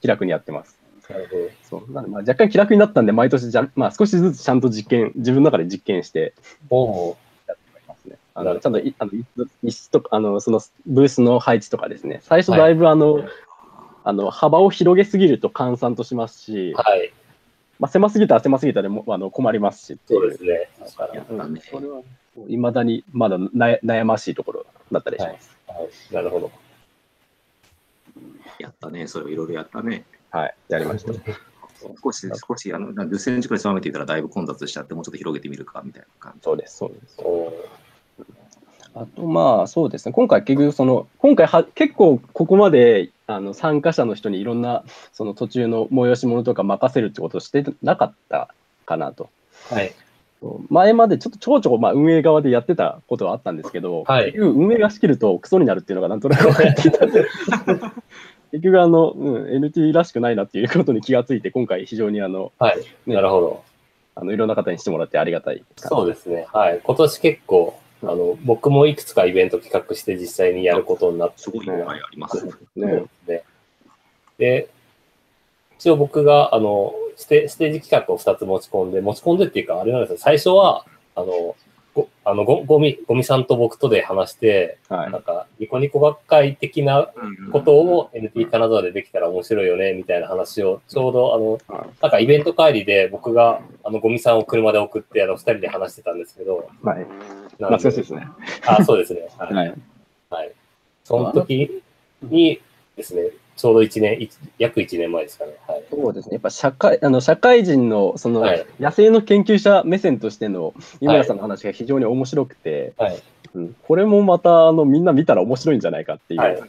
気楽にやってます。なるほど。そう。なのでまあ若干気楽になったんで、毎年じゃ、まあ、少しずつちゃんと実験、自分の中で実験して、おやってますね。あのちゃんといあの椅子とかあのそのブースの配置とかですね。最初だいぶあの、はい、あの幅を広げすぎると閑散としますし。はい、まあ狭すぎたら狭すぎたらもあの困りますしっていう。そうですね。だから、ね、それはいまだにまだ悩ましいところだったりします。はいはい、なるほど。やったね、それをいろいろやったね。はい、やりました。少し、少し、あの、じゅっセンチくらい狭めていたらだいぶ混雑しちゃって、もうちょっと広げてみるかみたいな感じ。そうです、そうです。あと、まあ、そうですね、今回、結局、その、今回は、結構、ここまで、あの参加者の人にいろんなその途中の催し物とか任せるってことをしてなかったかなと。はい、前までちょっとちょこちょこまあ運営側でやってたことはあったんですけど、はい、結局運営が仕切るとクソになるっていうのがなんとなく分かっていたんで、結局あの、うん、エヌティー らしくないなっていうことに気がついて、今回非常にあの、はい、ね、なるほど、あのいろんな方にしてもらってありがたい。そうですね、はい、今年結構あの僕もいくつかイベント企画して実際にやることになって、すごいのがありますね。で、一応僕があのステ、ステージ企画をふたつ持ち込んで、持ち込んでっていうか、あれなんですよ、最初は、あの、ご、あのご、ごみ、ごみさんと僕とで話して、はい、なんか、ニコニコ学会的なことを エヌティー 金沢でできたら面白いよね、みたいな話を、ちょうど、あの、なんかイベント帰りで僕が、あの、ごみさんを車で送って、あの、ふたりで話してたんですけど、はい。懐かしいですね。あ、そうですね。はい。はい。はい、その時にですね、ちょうどいちねん、約いちねんまえですかね。はい、そうですね。やっぱ社会、あの社会人の、その、はい、野生の研究者目線としての、井村さんの話が非常に面白くて、はい、うん、これもまた、あの、みんな見たら面白いんじゃないかっていう、はい、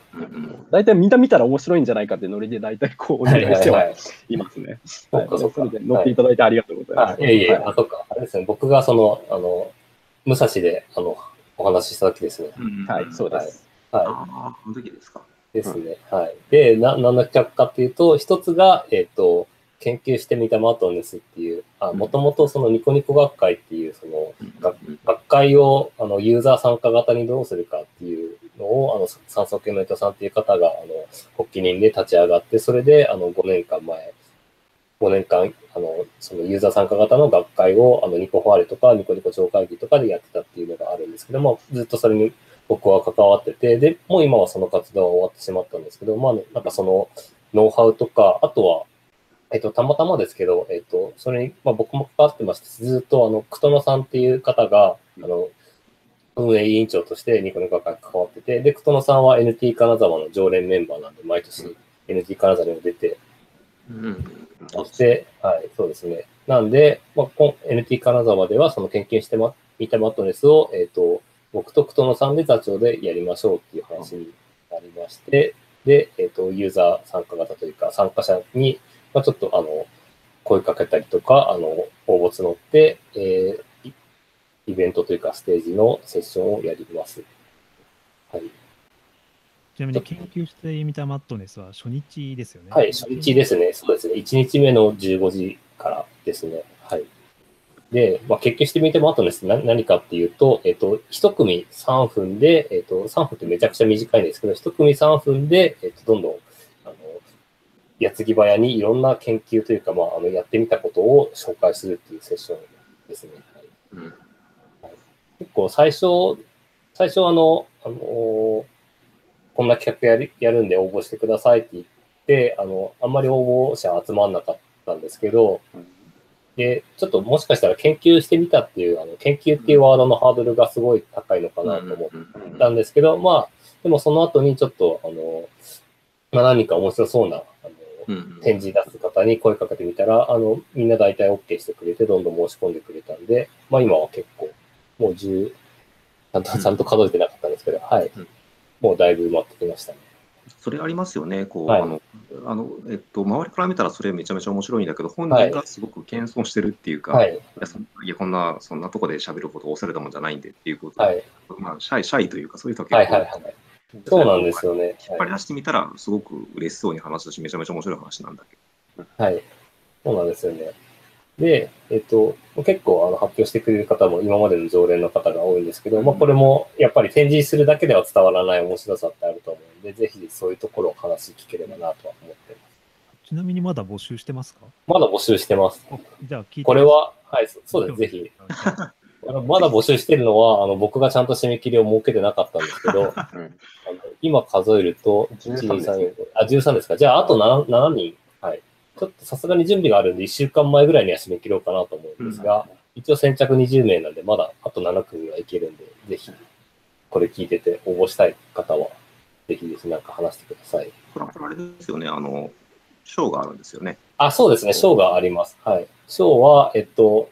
大体みんな見たら面白いんじゃないかってノリで大体こうお願いしてはいますね。そっか、乗っていただいてありがとうございます。はい、あ、いえいえ、はい、あ、そっか、あれですね、僕がその、あの、武蔵で、あの、お話しした時ですね。うん、はい、そうです。はい。はい、ああ、その時ですか。ですね。うん、はい。で、な、何の企画かっていうと、一つが、えっ、ー、と、研究してみたマートンですっていう、もともとそのニコニコ学会っていう、その、うん、学会をあのユーザー参加型にどうするかっていうのを、あの、酸素系の伊藤さんっていう方が、あの、発起人で立ち上がって、それで、あの、ごねんかんまえ、ごねんかん、あの、そのユーザー参加型の学会を、あの、ニコファーレとか、ニコニコ超会議とかでやってたっていうのがあるんですけども、ずっとそれに、僕は関わってて、で、もう今はその活動は終わってしまったんですけど、まあ、ね、なんかそのノウハウとか、あとは、えっと、たまたまですけど、えっと、それに、まあ僕も関わってまして、ずっとあの、クトノさんっていう方が、あの、運営委員長としてニコニコが関わってて、で、クトノさんは エヌティー 金沢の常連メンバーなんで、毎年 エヌティー 金沢にも出て、うん。そして、はい、そうですね。なんで、まあ、エヌティー 金沢ではその研究してみたマットネスを、えっと、僕と久野さんで座長でやりましょうっていう話になりまして、で、えっと、ユーザー参加型というか、参加者に、まあ、ちょっと、あの、声かけたりとか、あの、応募募って、えー、イベントというか、ステージのセッションをやります。はい。ちなみに、研究してみたマットネスは初日ですよね。はい、初日ですね。そうですね。いちにちめのじゅうごじからですね。はい。で、まあ、研究してみてもあとですね、何かっていうと、えっと、一組さんぷんで、えっと、さんぷんってめちゃくちゃ短いんですけど、一組さんぷんで、えっと、どんどん、あの、矢継ぎ早にいろんな研究というか、まあ、あの、やってみたことを紹介するっていうセッションですね。はい、うん、はい、結構最初、最初あの、あのー、こんな企画やる、やるんで応募してくださいって言って、あの、あんまり応募者集まんなかったんですけど、うん、で、ちょっともしかしたら研究してみたっていう、あの、研究っていうワードのハードルがすごい高いのかなと思ったんですけど、まあ、でもその後にちょっと、あの、まあ、何か面白そうな、あの、展示出す方に声かけてみたら、あの、みんな大体 OK してくれて、どんどん申し込んでくれたんで、まあ今は結構、もうじゅう、ちゃんと、ちゃんと数えてなかったんですけど、はい。もうだいぶ埋まってきましたね。それありますよね。こう、はい、あの、あの、えっと、周りから見たらそれめちゃめちゃ面白いんだけど、本人がすごく謙遜してるっていうか、はい、いや、そんな、いや、こんな、そんなとこで喋ることを恐れたもんじゃないんでっていうことで、はい、まあ、シャイ、シャイというか、そういう時は結構、はいはいはい、そうなんですよね。引っ張り出してみたら、すごく嬉しそうに話したし、めちゃめちゃ面白い話なんだけど。はい。そうなんですよね。で、えっと、結構あの発表してくれる方も今までの常連の方が多いんですけど、まあ、これもやっぱり展示するだけでは伝わらない面白さってあると思うんで、ぜひそういうところを話聞ければなとは思ってます。ちなみにまだ募集してますか？まだ募集してます。じゃあ聞いて。これは、はい、そうです、ぜひ。まだ募集してるのは、あの僕がちゃんと締め切りを設けてなかったんですけど、あの今数えると、いち、に、さん、よん、あ、じゅうさんですか。じゃああと 7, しちにん。はい。ちょっとさすがに準備があるんで、いっしゅうかんまえぐらいには締め切ろうかなと思うんですが、うん、一応先着にじゅうめいなんで、まだあとななくみはいけるんで、ぜひ、これ聞いてて応募したい方は、ぜひですね、なんか話してください。これはあれですよね、あの、賞があるんですよね。あ、そうですね、賞があります。はい。賞は、えっと、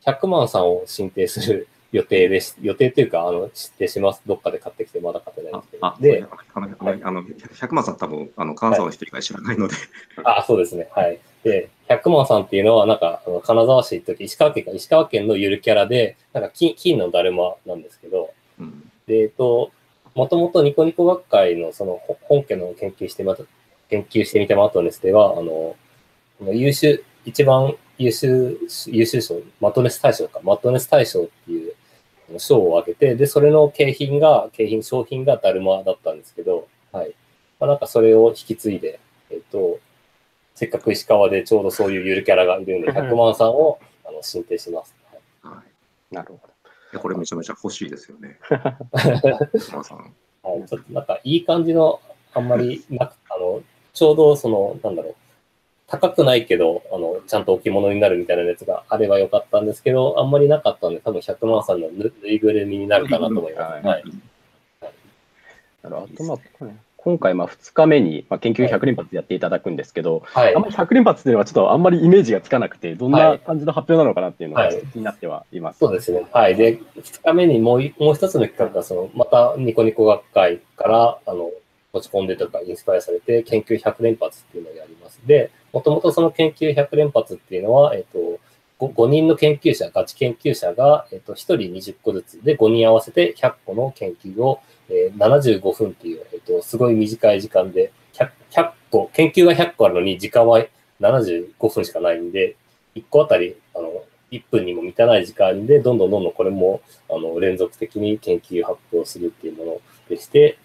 ひゃくまんさんを進呈する予定です。予定というか、あの、知ってしまう、どっかで買ってきて、まだ買ってないんで。あ、で、あの、はい、あのひゃくまんさん多分、あの、金沢の人以外知らないので。はい、あ、そうですね。はい。で、ひゃくまんさんっていうのは、なんか、あの金沢市という石川県か、石川県のゆるキャラで、なんか金、金のだるまなんですけど、うん、で、えっと、もともとニコニコ学会の、その、本家の研究して、また、研究してみてもらったんですけど、あの、優秀、一番優秀、優秀賞、マットネス大賞か、マットネス大賞っていう賞をあげて、で、それの景品が、景品、商品がだるまだったんですけど、はい。まあ、なんかそれを引き継いで、えっと、せっかく石川でちょうどそういうゆるキャラがいるんで、ひゃくまんさんをあの進呈します。はい。はい、なるほど。いや、これめちゃめちゃ欲しいですよね。ひゃくまんさん。はい。ちょっとなんかいい感じの、あんまりなく、あの、ちょうどその、なんだろう。高くないけど、あの、ちゃんと置物になるみたいなやつがあればよかったんですけど、あんまりなかったんで、多分ひゃくまんさんのぬいぐるみになるかなと思います。はい。あと、まあ、今回、まあ、ふつかめに、まあ、研究ひゃく連発やっていただくんですけど、はい、あんまりひゃく連発っていうのは、ちょっとあんまりイメージがつかなくて、どんな感じの発表なのかなっていうのが、気になってはいます。はいはい、そうですね。はい。で、ふつかめにもう、もう一つの企画が、その、また、ニコニコ学会から、あの、持ち込んでとかインスパイアされて研究ひゃく連発っていうのをやります。で、もともとその研究ひゃく連発っていうのは、えっと、ごにんの研究者、ガチ研究者が、えっと、ひとりにじゅっこずつでごにん合わせてひゃっこの研究を、えー、ななじゅうごふんっていう、えっと、すごい短い時間でひゃっこ、研究がひゃっこあるのに時間はななじゅうごふんしかないんで、いっこあたり、あの、いっぷんにも満たない時間で、どんどんどんどんこれも、あの、連続的に研究発表するっていうものでして、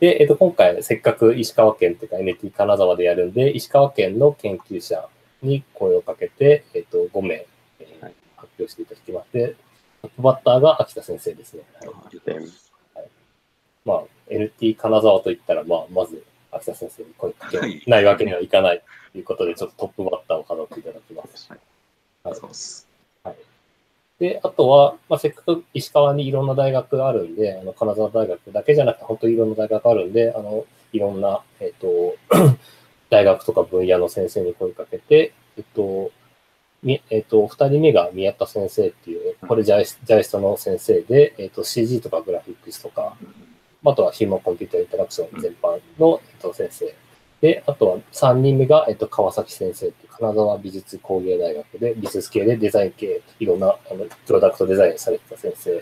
で、えっと、今回、せっかく石川県というか エヌアイシーティー 金沢でやるんで、石川県の研究者に声をかけて、えっと、ごめい、えーはい、発表していただきまして、トップバッターが秋田先生ですね。はい。はい、まあ、エヌアイシーティー 金沢といったら、まあ、まず、秋田先生に声をかけないわけにはいかないということで、ちょっとトップバッターを飾っていただきます。はい。はい。はい、で、あとは、まあ、せっかく石川にいろんな大学があるんで、あの、金沢大学だけじゃなくて、本当にいろんな大学があるんで、あの、いろんな、えっと、大学とか分野の先生に声かけて、えっと、み、えっと、二人目が宮田先生っていう、これジャイス、ジャイストの先生で、えっと、シージー とかグラフィックスとか、あとはヒューマンコンピューターインタラクション全般の、えっと、先生。で、あとはさんにんめが、えっと、川崎先生って、金沢美術工芸大学で、美術系でデザイン系、いろんな、あの、プロダクトデザインされてた先生。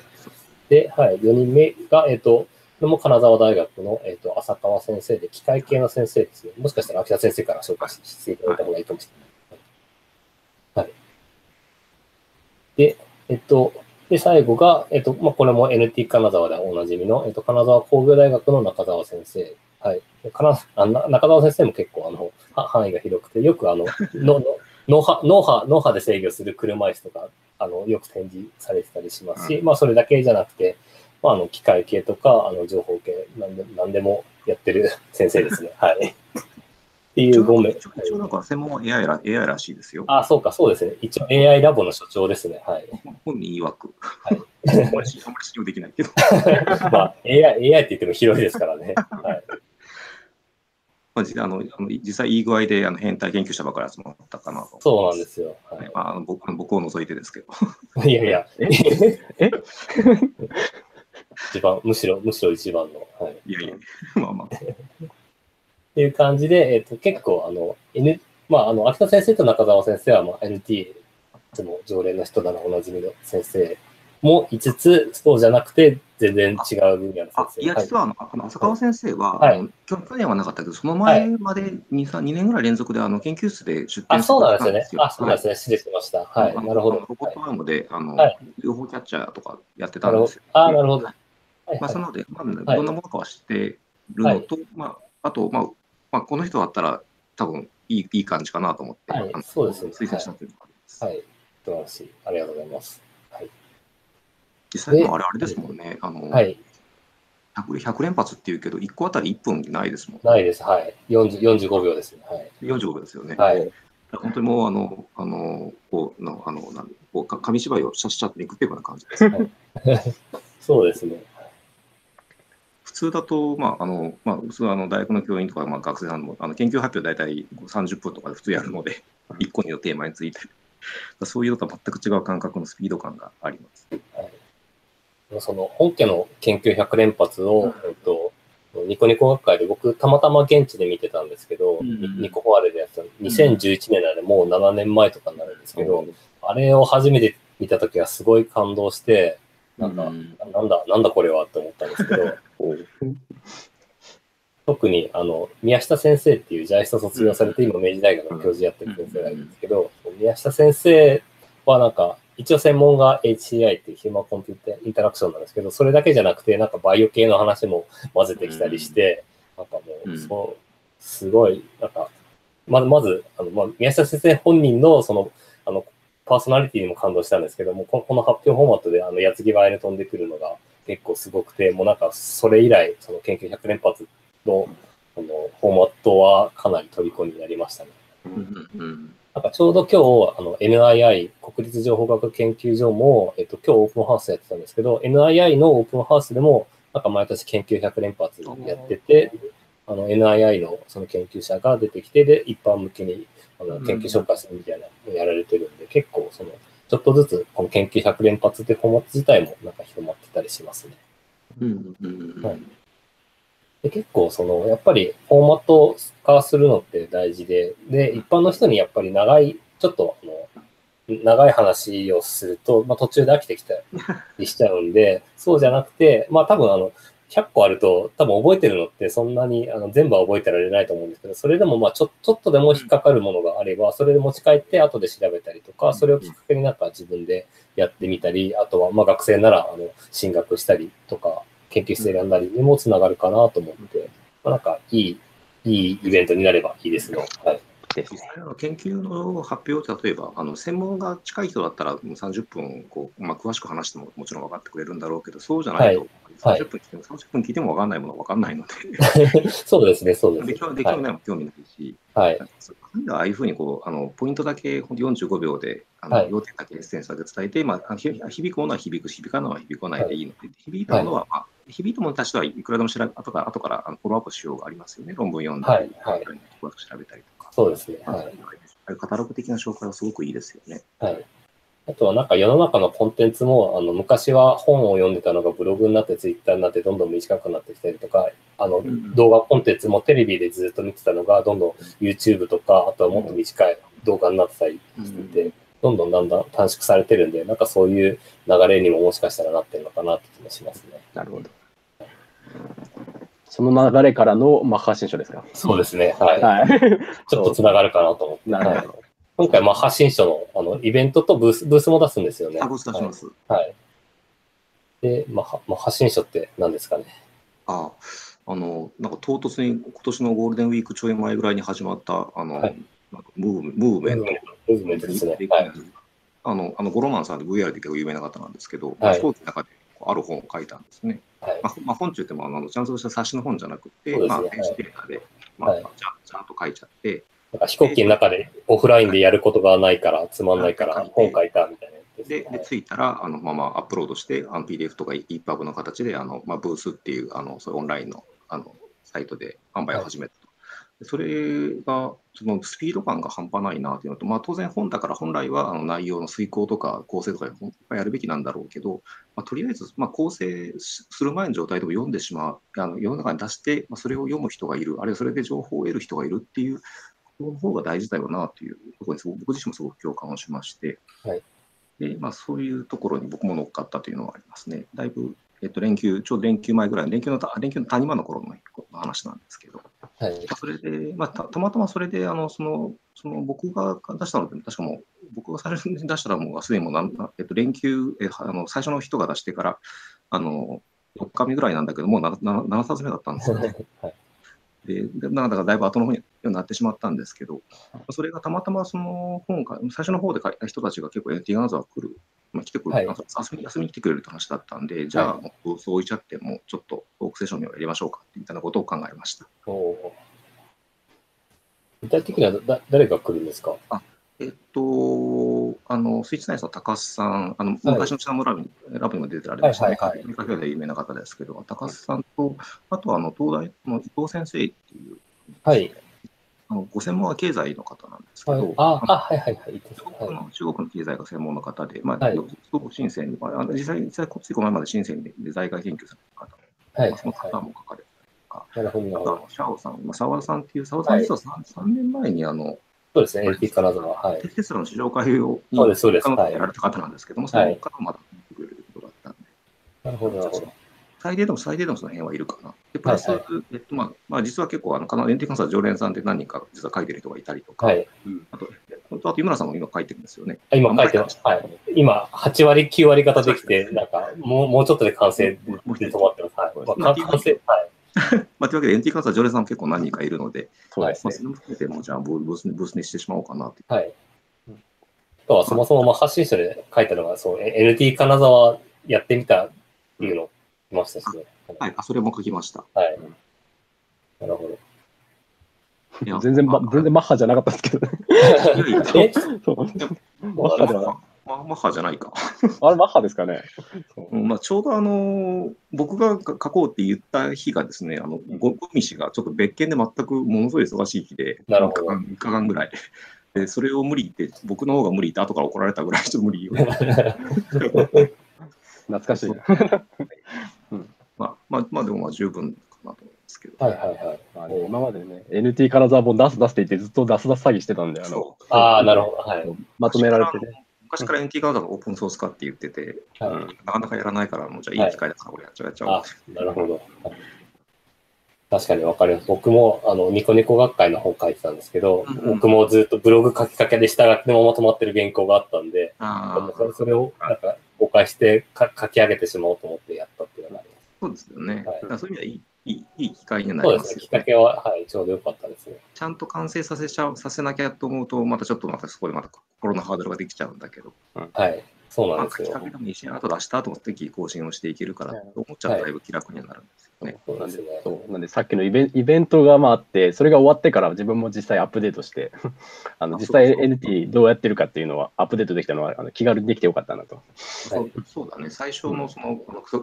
で、はい、よにんめが、えっと、これも金沢大学の、えっと、浅川先生で、機械系の先生ですね。もしかしたら秋田先生から紹介していただいた方がいいかもしれない。はい。で、えっと、で、最後が、えっと、まあ、これも エヌアイシーティー 金沢でおなじみの、えっと、金沢工業大学の中沢先生。はい、かな中澤先生も結構あの範囲が広くて、よくあの脳波で制御する車椅子とかあのよく展示されてたりしますし、うん、まあそれだけじゃなくて、まあ、あの機械系とかあの情報系なんで、何でもやってる先生ですね。はい、っていうごめい。一応なんか専門は エーアイ ら, エーアイ らしいですよ。あ、そうか、そうですね。一応 エーアイ ラボの所長ですね。はい、本人曰く。はい、あんまり信用できないけど。まあ エーアイ, エーアイ って言っても広いですからね。はいあの実際、いい具合であの変態研究者ばかり集まったかなと。そうなんですよ。はい、まあ僕。僕を除いてですけど。いやいや、え一番むしろ、むしろ一番の。はい、いやいや、まあまあ。っていう感じで、えっと、結構あの、N まあ、あの秋田先生と中澤先生は、まあ、エヌティー、いつも常連の人ならおなじみの先生。もいつつ、そうじゃなくて、全然違う分野の先生。いや、実はあの、あの浅川先生は、はい、去年はなかったけど、その前まで に,、はい、にねんぐらい連続であの研究室で出展してたんですよ。あ、そうなんですね。失礼しました。はい、なるほど。ロボットアームで、あの、両方キャッチャーとかやってたんですよ。あ、なるほど。まあ、そので、まあ、どんなものかは知ってるのと、はい、まあ、あと、まあ、まあ、この人だったら、多分いい、いい感じかなと思って、はい、そうですね。推薦したというのがあります。はい、素晴らしい。ありがとうございます。はい。実際、あれあれですもんね、あの、はい、ひゃく連発っていうけど、いっこあたりいっぷんないですもんね。ないです、はい。よんじゅうごびょうですね。はい、よんじゅうごびょうですよね。はい、本当にもう、あの、あの、こう、のあのなんこう紙芝居をシャッシャッといくっていうような感じです、はい、そうですね。普通だと、まああのまあ、普通あの大学の教員とか、まあ、学生さんもあの研究発表大体さんじゅっぷんとかで普通やるので、いっこのテーマについて、そういうのとは全く違う感覚のスピード感があります。はいその本家の研究ひゃく連発を、うん、えっと、ニコニコ学会で僕たまたま現地で見てたんですけど、うん、ニコフォアレでやったにせんじゅういちねんなのでもうななねんまえとかになるんですけど、うん、あれを初めて見たときはすごい感動して、なんか、うん、なんだ、なんだこれはって思ったんですけど、特にあの宮下先生っていうジャイスト卒業されて今明治大学の教授やってる先生がいるんですけど、宮下先生はなんか一応専門が エイチシーアイ っていうヒューマンコンピューターインタラクションなんですけど、それだけじゃなくてなんかバイオ系の話も混ぜてきたりして、うん、なんかもうそうすごいなんかまずまずあの、まあ、宮下先生本人のそのあのパーソナリティにも感動したんですけども、この発表フォーマットであの矢継ぎ早に飛んでくるのが結構すごくて、もうなんかそれ以来その研究ひゃく連発のこのフォーマットはかなり虜になりましたね。うんうん、なんかちょうど今日あの エヌアイアイ 国立情報学研究所も、えっと、今日オープンハウスやってたんですけど、 エヌアイアイ のオープンハウスでもなんか毎年研究ひゃく連発やってて、あの エヌアイアイ のその研究者が出てきて、で一般向けにあの研究紹介するみたいなのをやられてるんで、うん、結構そのちょっとずつこの研究ひゃく連発ってフォーマット自体もなんか広まってたりしますね。うんうんうん、はい、で結構そのやっぱりフォーマット化するのって大事で、で一般の人にやっぱり長いちょっとあの長い話をすると、まあ、途中で飽きてきたりしちゃうんでそうじゃなくて、まあ多分あのひゃっこあると多分覚えてるのってそんなにあの全部は覚えてられないと思うんですけど、それでもまあちょ、ちょっとでも引っかかるものがあればそれで持ち帰って後で調べたりとか、それをきっかけになんか自分でやってみたり、あとはまあ学生ならあの進学したりとか。研究室選んだりにもつながるかなと思って、まあ、なんかいい、いいイベントになればいいですね。はい、ですね。研究の発表って例えばあの専門が近い人だったらさんじゅっぷんこう、まあ、詳しく話してももちろん分かってくれるんだろうけど、そうじゃないとさんじゅっぷん聞いても、はい、さんじゅっぷん聞いても分かんないものは分かんないのでそうですね、そうですね。できるもないも興味ないし、はい、ああいうふうにこうあのポイントだけよんじゅうごびょうであの、はい、要点だけエッセンスだけ伝えて、まあ、響くものは響く、響かないのは響かないでいいので、はい、響いたものは、まあ、響いたものに対してはいくらでも調べ後から後からフォローアップしようがありますよね。論文読んだり、はいはい、調べたりとか。そうですね。はい、カタログ的な紹介はすごくいいですよね。はい、あとはなんか世の中のコンテンツもあの昔は本を読んでたのがブログになってツイッターになってどんどん短くなってきたりとか、あの動画コンテンツもテレビでずっと見てたのがどんどん YouTube とか、あとはもっと短い動画になってたりしてて、うん、どんどんだんだん短縮されてるんで、なんかそういう流れにももしかしたらなってるのかなって気もしますね。なるほど。その流れからの、まあ、発信書ですか。そうですね。はい。はい、ちょっとつながるかなと思って。なるほど。はい、今回、まあ、発信書の、あのイベントとブース、ブースも出すんですよね。あ、ブース出します。はい。はい、で、まあまあ、発信書って何ですかね。ああ、あの、なんか唐突に今年のゴールデンウィークちょい前ぐらいに始まった、あの、はい、なんかムーブメント。ムーブメントですね。はい、あの、あのゴロマンさんで ブイアール で結構有名な方なんですけど、はい、飛行機の中である本を書いたんですね。はい、まあ、まあ、本中ってもあのちゃんとした冊子の本じゃなくて、ね、まあ、電子データで、まあ、はい、ちゃん、ちゃんと書いちゃって。なんか飛行機の中でオフラインでやることがないから、つまんないから、本書いたみたいな。で、でついたら、あのまあまあアップロードして、ピーディーエフ とか イーパブ の形で、あのまあ、ブースっていう、あのそういうオンラインの、あのサイトで販売を始めたと。はい、それがそのスピード感が半端ないなというのと、まあ、当然本だから本来はあの内容の遂行とか構成とかやるべきなんだろうけど、まあ、とりあえずまあ構成する前の状態でも読んでしまう、あの世の中に出して、まあ、それを読む人がいる、あるいはそれで情報を得る人がいるっていうことの方が大事だよなというところにすごく僕自身もすごく共感をしまして、はい、でまあ、そういうところに僕も乗っかったというのはありますね。だいぶ、えっと、連休、ちょうど連休前ぐらいの連休の連休の谷間の頃の話なんですけど。はい、それで、まあ、た, たまたまそれであのそのその僕が出したのって確かもう僕が最初に出したらもうすでにもうなん、えっと、連休えあの最初の人が出してからあのよっかめぐらいなんだけどもう 7, 7, ななさつめだったんですよね。はい、でなんかだいぶ後の方になってしまったんですけど、それがたまたまその本が最初の方で書いた人たちが結構 エヌティー 金沢来る、まあ、来てくる、はい、遊び休みに来てくれるって話だったんで、はい、じゃあもうブース置いちゃってもうちょっとトークセッションをやりましょうかみたいなことを考えました。お具体的にはだ誰が来るんですか。あえっと、あのスイッチナイスの高須さん、あの昔のシャムラブにも出てられましたね、見かけで有名な方ですけど、高須さんと、あとはあの東大の伊藤先生っていう、はい、あのご専門は経済の方なんでですけど、中国の経済学専門の方で、まあ、はい、深センに、まあ、実際、実際こっちこの前まで深センで在外研究された方、はい、その方も書かれてるとか、あとはシャオさん、澤田さんっていう、澤田さん、実は 3,、はい、さんねんまえにあの、そうですね、エルピー からの、はい、テスラの市場介入をやられた方なんですけども、その方もまだ見てくれることがあったんで、なるほど、なるほど。最低でも最低でもその辺はいるかな。で、プラス、えっと、まあ、まあ、実は結構、あの、エヌティー 監査常連さんで何人か実は書いてる人がいたりとか、はい、あと、本当、あと、井村さんも今書いてるんですよね。今書いてます。はい。今、はちわり、きゅうわり方できて、なんか、もう、もうちょっとで完成で止まってます。完成、はい。まあ、というわけで、エヌティー 監査常連さんも結構何人かいるので、そうですね。それも含めて、もう、じゃあ、ブースに、ブースにしてしまおうかなって。はい。あとは、そもそも、まあ、発信者で書いたのが、そう、エヌティー 金沢やってみたっていうの。ましたしね、はい、あ、それも書きました。はい。なるほど。いや、全然、ま、全然マッハじゃなかったですけどね。え？マッハではない。マッハじゃないか。あれ、マッハですかね。まあ、ちょうどあの、僕が書こうって言った日がですね、あの、ゴミ氏がちょっと別件で全くものすごい忙しい日で、みっかかんぐらい。で、それを無理言って、僕の方が無理言って、後から怒られたぐらいちょっと無理言う。懐かしい。まあ、まあでもまあ十分かなと思うんですけど。はいはいはい。今までね、エヌティー 金沢本出す出すって言ってずっと出す出す詐欺してたんで、あの、ああ、なるほど。はい。まとめられてね。昔から エヌティー 金沢がオープンソース化って言ってて、なかなかやらないから、もうじゃあいい機会だからこれやっちゃうやっちゃう。なるほど。確かにわかります。僕も、あの、ニコニコ学会の本書いてたんですけど、僕もずっとブログ書きかけで下書きのまま止まってる原稿があったんで、それをなんか誤解して書き上げてしまおうと思ってやったっていうのがあります。そうですよね。そういう意味ではいい、いい機会になりますよね。きっかけは、はい、ちょうどよかったですね。ちゃんと完成させちゃう、させなきゃと思うと、またちょっとまたそこでまた心のハードルができちゃうんだけど。はい、そうなんですよ。きっかけでもいちねんあと出したと思って更新をしていけるからと思っちゃうとだいぶ気楽になるんですよね。そうなんですね。そうなんでさっきのイベ、イベントがまああって、それが終わってから自分も実際アップデートして、あの実際 エヌティー どうやってるかっていうのはアップデートできたのはあの気軽にできてよかったなと。そう、そうだね。最初のその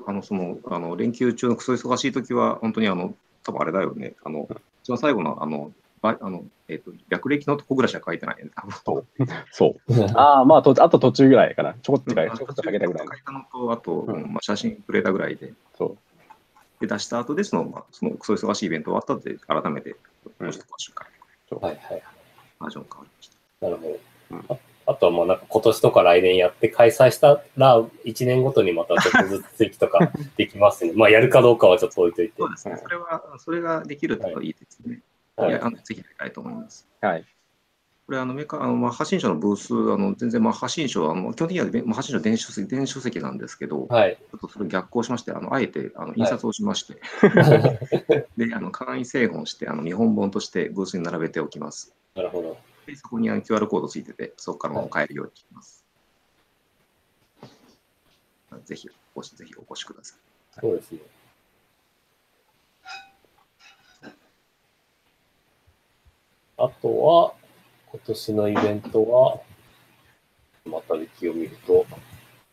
あのそのあの連休中のクソ忙しい時は本当にあの多分あれだよね。あの一番最後のあの。あのえっと略歴のとこぐらいしか書いてないね。そう。ああ、まあと、あと途中ぐらいかな。ちょこっと書いたぐらい。書いたのと、あと、うん、まあ写真くれたぐらいで。そう。で、出した後で、その、まあ、その、クソ忙しいイベント終わった後で、改めて、もうちょっと詳しく書いて。はいはい。バージョン変わりました。なるほど。うん、あ, あとは、もうなんか、今年とか来年やって開催したら、いちねんごとにまたちょっとずつ追記とかできますね。まあ、やるかどうかはちょっと置いといて。そうですね。それは、それができるといいですね。はい、いや、あの、ぜひやりたいと思います。はい。これ、あの、メーカー、あの、マッハ新書のブース、あの、全然マッハ新書、あの、基本的にはマッハ新書電子書籍、電子書籍なんですけど、はい。ちょっとそれを逆行しまして、あの、あえて、あの、印刷をしまして、はい、で、あの、簡易製本して、あの、日本本としてブースに並べておきます。なるほど。で、そこにあの キューアール コードついてて、そこからも買えるようにします。はい、ぜひ、お越し、ぜひお越しください。そうですね。あとは、今年のイベントは、また歴史を見ると。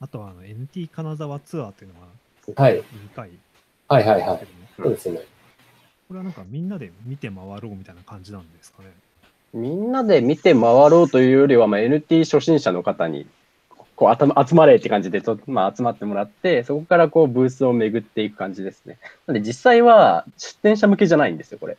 あとはあの、エヌティー 金沢ツアーというのが、はい。にかい。はいはいはい。そうですね。これはなんか、みんなで見て回ろうみたいな感じなんですかね。みんなで見て回ろうというよりは、まあ、エヌティー 初心者の方に、こう、集まれって感じで、まあ、集まってもらって、そこからこう、ブースを巡っていく感じですね。なんで、実際は、出展者向けじゃないんですよ、これ。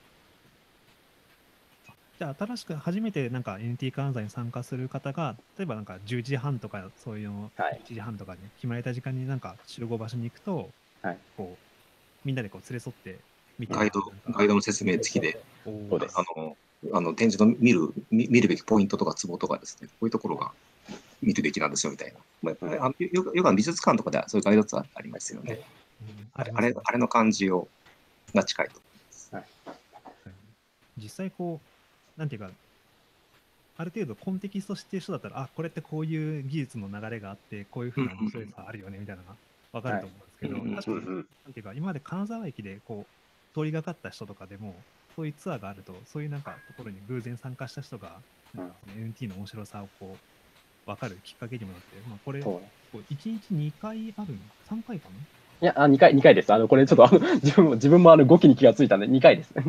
新しく初めてなんか エヌティー 金沢に参加する方が、例えばなんかじゅうじはんとか、そういうの、いちじはんとかに決まれた時間になんか集合場所に行くと、はい、こうみんなでこう連れ添って見て、ガイド、ガイドの説明付きで、あの、あの展示の見る、見るべきポイントとかツボとかですね、こういうところが見るべきなんですよみたいな。まあ、はい、あよく、よく美術館とかでそういうガイドツアーありますよね。うん、あれ、あれ、あれの感じをが近いと思います。はい、実際こうなんていうか、ある程度コンテキスト知ってる人だったら、あ、これってこういう技術の流れがあって、こういうふうな面白いさあるよねみたいなのが分かると思うんですけど、確かに、なんていうか、今まで金沢駅でこう通りがかった人とかでも、そういうツアーがあると、そういうなんかところに偶然参加した人が、エヌティー の面白さをこう分かるきっかけにもなって、まあ、これ、いちにちにかいあるの ?さんかいかないや、あ、にかい、にかいです。あの、これちょっとあの自分も、自分もあのごきに気がついたんで、にかいですね。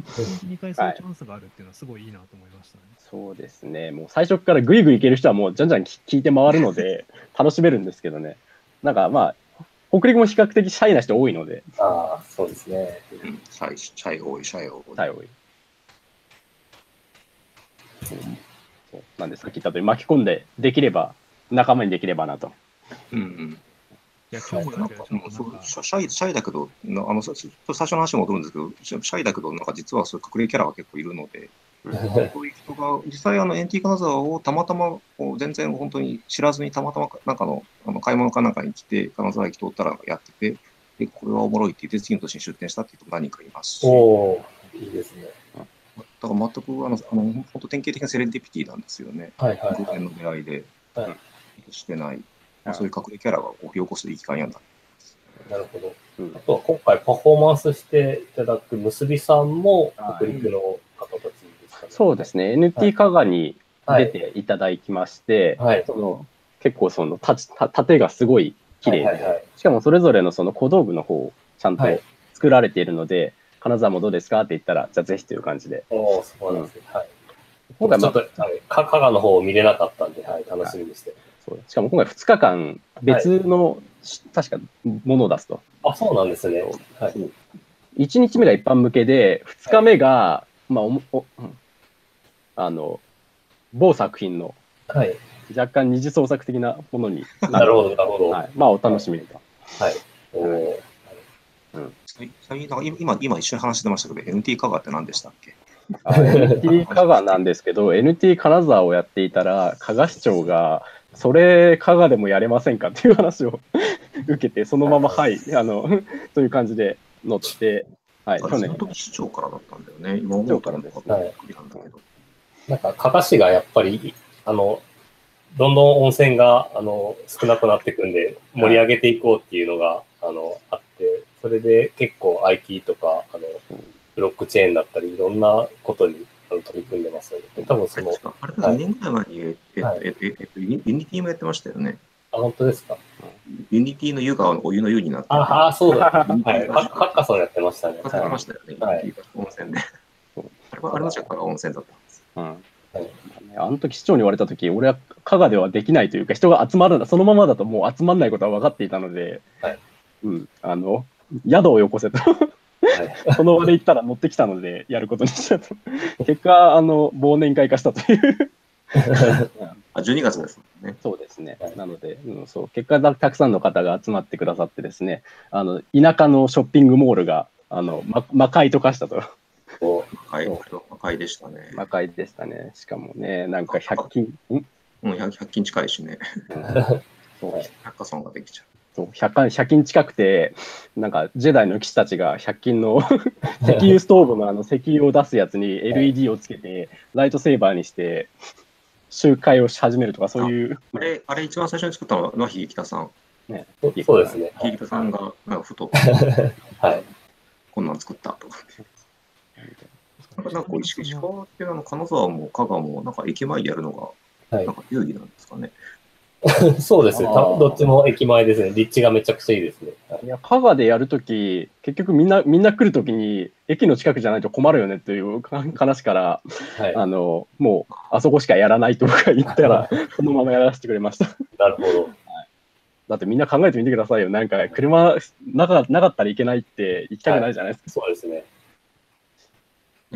にかいそういうチャンスがあるっていうのはすごいいいなと思いましたね。はい、そうですね。もう最初からグイグイいける人はもうじゃんじゃん聞いて回るので、楽しめるんですけどね。なんかまあ、北陸も比較的シャイな人多いので。ああ、そうですね。シャイ、シャイ多い、シャイ多い。シャイ多い。そうなんですか、聞いたと巻き込んで、できれば、仲間にできればなと。うんうん。いや今日もなんかシャイ、シャイだけど、あの最初の話も戻るんですけど、シャイだけど、なんか実はそういう隠れキャラが結構いるので、そういう人が、実際、エヌティー 金沢をたまたま、全然本当に知らずに、たまたまなんかのあの買い物かなんかに来て、金沢駅通ったらやってて、でこれはおもろいって言って、次の年に出店したっていう人も何人かいますし。おー、いいですね。だから全く、あのあの本当、典型的なセレンディピティなんですよね、偶然の出会いで、はい、してない。そういう隠れキャラが起き起こすいい機会やんだ。なるほど。あとは今回パフォーマンスしていただく結びさんも北陸の方たちですかね。そうですね。エヌティー 加賀に出ていただきまして、その結構その縦がすごい綺麗で、しかもそれぞれのその小道具の方をちゃんと作られているので、はい、金沢もどうですかって言ったらじゃあぜひという感じで。おお、そうなんですね。うん、はい。今回ちょっと加賀の方を見れなかったんで、はい、楽しみにして。はい、そうしかも今回ふつかかん別の、はい、確かものを出すと。あ、そうなんですね。はい、いちにちめが一般向けでふつかめが、はい、まあ、おおあの某作品の、はい、若干二次創作的なものになるほどなるほど、はい、まあお楽しみにと。今今一緒に話してましたけど エヌティー 香川って何でしたっけ？エヌティー 香川なんですけど、エヌティー 金沢をやっていたら、加賀市長が、それ、加賀でもやれませんかっていう話を受けて、そのまま、はい、あのという感じで乗って、はい、去年。市長からだったんだよね、今思うからですね。なんか、加賀市がやっぱり、あのどんどん温泉があの少なくなっていくんで、盛り上げていこうっていうのがあのあって、それで結構 アイティー とか、あのブロックチェーンだったり、いろんなことに取り組んでますので、多分その。あれ、にねんぐらい前に、ユニティもやってましたよね。あ、本当ですか。ユニティの湯がお湯の湯になって。ああ、そうだ。はい。カッカさんやってましたね。やってましたよね。はい。温泉で。あれは、あれの中から温泉だったんです。うん。あの時市長に言われた時、俺は加賀ではできないというか、人が集まるな、そのままだともう集まらないことは分かっていたので、うん、あの、宿をよこせと。その場で行ったら乗ってきたのでやることにしたと。結果、あの忘年会化したというあ。じゅうにがつですね。そうですね。なので、うん、そう結果たくさんの方が集まってくださってですね、あの田舎のショッピングモールがあの、ま、魔界と化したと。魔界、魔界でしたね。魔界でしたね。しかもね、なんかひゃく均、うん、ひゃく均近いしね。そう、ハッカソンができちゃう。ひゃく均近くて、なんかジェダイの騎士たちがひゃく均の石油ストーブのあの石油を出すやつに エルイーディー をつけて、ライトセーバーにして、集会をし始めるとか、そういう。あれ、あれ一番最初に作ったのは、ひぎきたさん。ね、そうですね。ひぎきたさんが、ふと、はい、こんなん作ったとか。なんか、石川って、金沢も加賀も、なんか駅前でやるのが、なんか有利なんですかね。そうですね、どっちも駅前ですね、立地がめちゃくちゃいいですね。いや、加賀でやるとき、結局みんな、みんな来るときに、駅の近くじゃないと困るよねという話から、はい、あのもう、あそこしかやらないとか言ったら、そのままやらせてくれました。なるほど、はい。だってみんな考えてみてくださいよ、なんか、車なか、なかったらいけないって、行きたくないじゃないですか。はい、そうです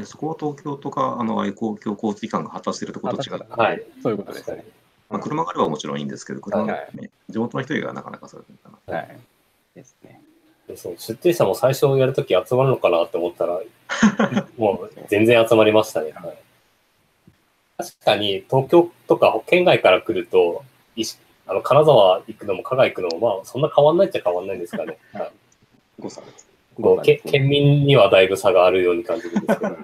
ね。そこは東京とか、あの公共交通機関が発達してるところと違って、はい、そういうことですね。まあ車があればもちろんいいんですけど、車がね、地元の人がなかなかそういうのかな。はい。ですね。出店者も最初やるとき集まるのかなと思ったら、もう全然集まりましたね。はい、確かに東京とか県外から来ると、あの金沢行くのも加賀行くのも、まあそんな変わんないっちゃ変わんないんですかね。はい、誤差です。県民にはだいぶ差があるように感じるんですけど、はい。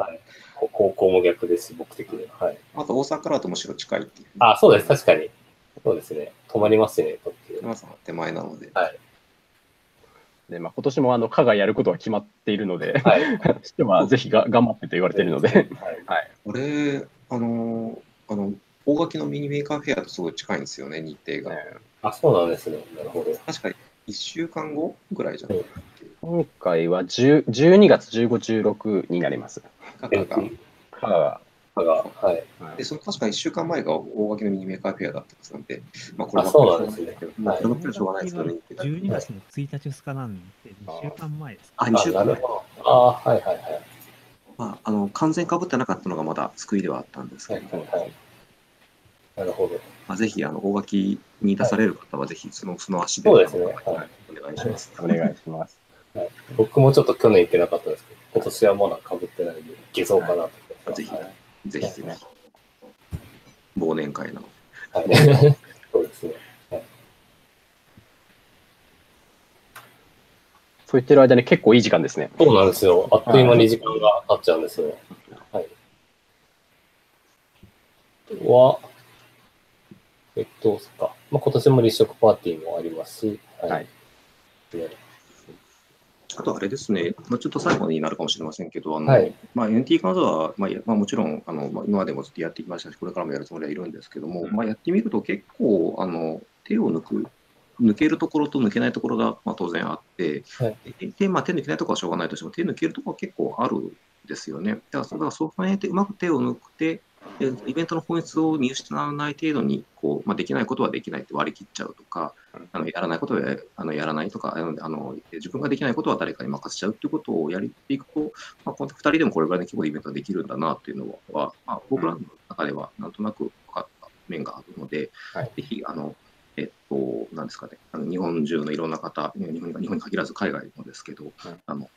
高校も逆です、僕的には。はい、あと、大阪からとむしろ近いっていう。あ、そうです、確かに。そうですね。止まりますね、特急。皆さん手前なので。はい。で、まあ、今年も、あの、加賀やることは決まっているので、はい。まあ、ぜひが頑張ってと言われているので。はい。はい、これ、あの、あの、大垣のミニメーカーフェアとすごい近いんですよね、日程が。あ、そうなんですね。なるほど。確かに、いっしゅうかんごぐらいじゃない、はい、今回はじゅうにがつじゅうご、じゅうろくになります。香川。香川。はい。で、その確かいっしゅうかんまえが大垣のミニメーカーフェアだったんですので、まあこれはそうなんですね。まあ、その分しょうがないですけど、ね。じゅうにがつのついたちふつかなんで、にしゅうかんまえです。あ、にしゅうかんまえ。なるほど。ああ、はいはいはい。まあ、あの、完全かぶってなかったのがまだ救いではあったんですけど。はいはいはい、なるほど。まあ、ぜひ、あの、大垣に出される方は、ぜひ、その、その足で。そうですね。はい。お願いします。お願いします。はい、僕もちょっと去年行けなかったですけど、今年はまだかぶってないんで、行けそうかなと、はい。ぜひ、はい、ぜひぜひ、ね、忘年会なので。はい、そうですね。はい、そう言ってる間に結構いい時間ですね。そうなんですよ。あっという間に時間が経っちゃうんですよ。はい。は、えっと、そっか。まあ、今年も立食パーティーもありますし、はい。はい、あとあれですね、まあ、ちょっと最後になるかもしれませんけど、あの、はい、まあ、エヌティー 金沢は、まあまあ、もちろんあの、まあ、今までもずっとやってきましたし、これからもやるつもりはいるんですけども、うん、まあ、やってみると結構あの手を抜く、抜けるところと抜けないところが、まあ、当然あって、はい、でまあ、手抜けないところはしょうがないとしても、手抜けるところは結構あるんですよね。だからその辺でうまく手を抜くて、イベントの本質を見失わない程度にこう、まあ、できないことはできないって割り切っちゃうとか、あのやらないことは や, あのやらないとか、あの自分ができないことは誰かに任せちゃうっていうことをやりていくと、まあ、このふたりでもこれぐらいの規模でイベントができるんだなっていうのは、まあ、僕らの中ではなんとなく分かった面があるので、はい、ぜひあの、えっと、なんですかね、あの日本中のいろんな方、日本に、日本に限らず海外もですけど、はい、あの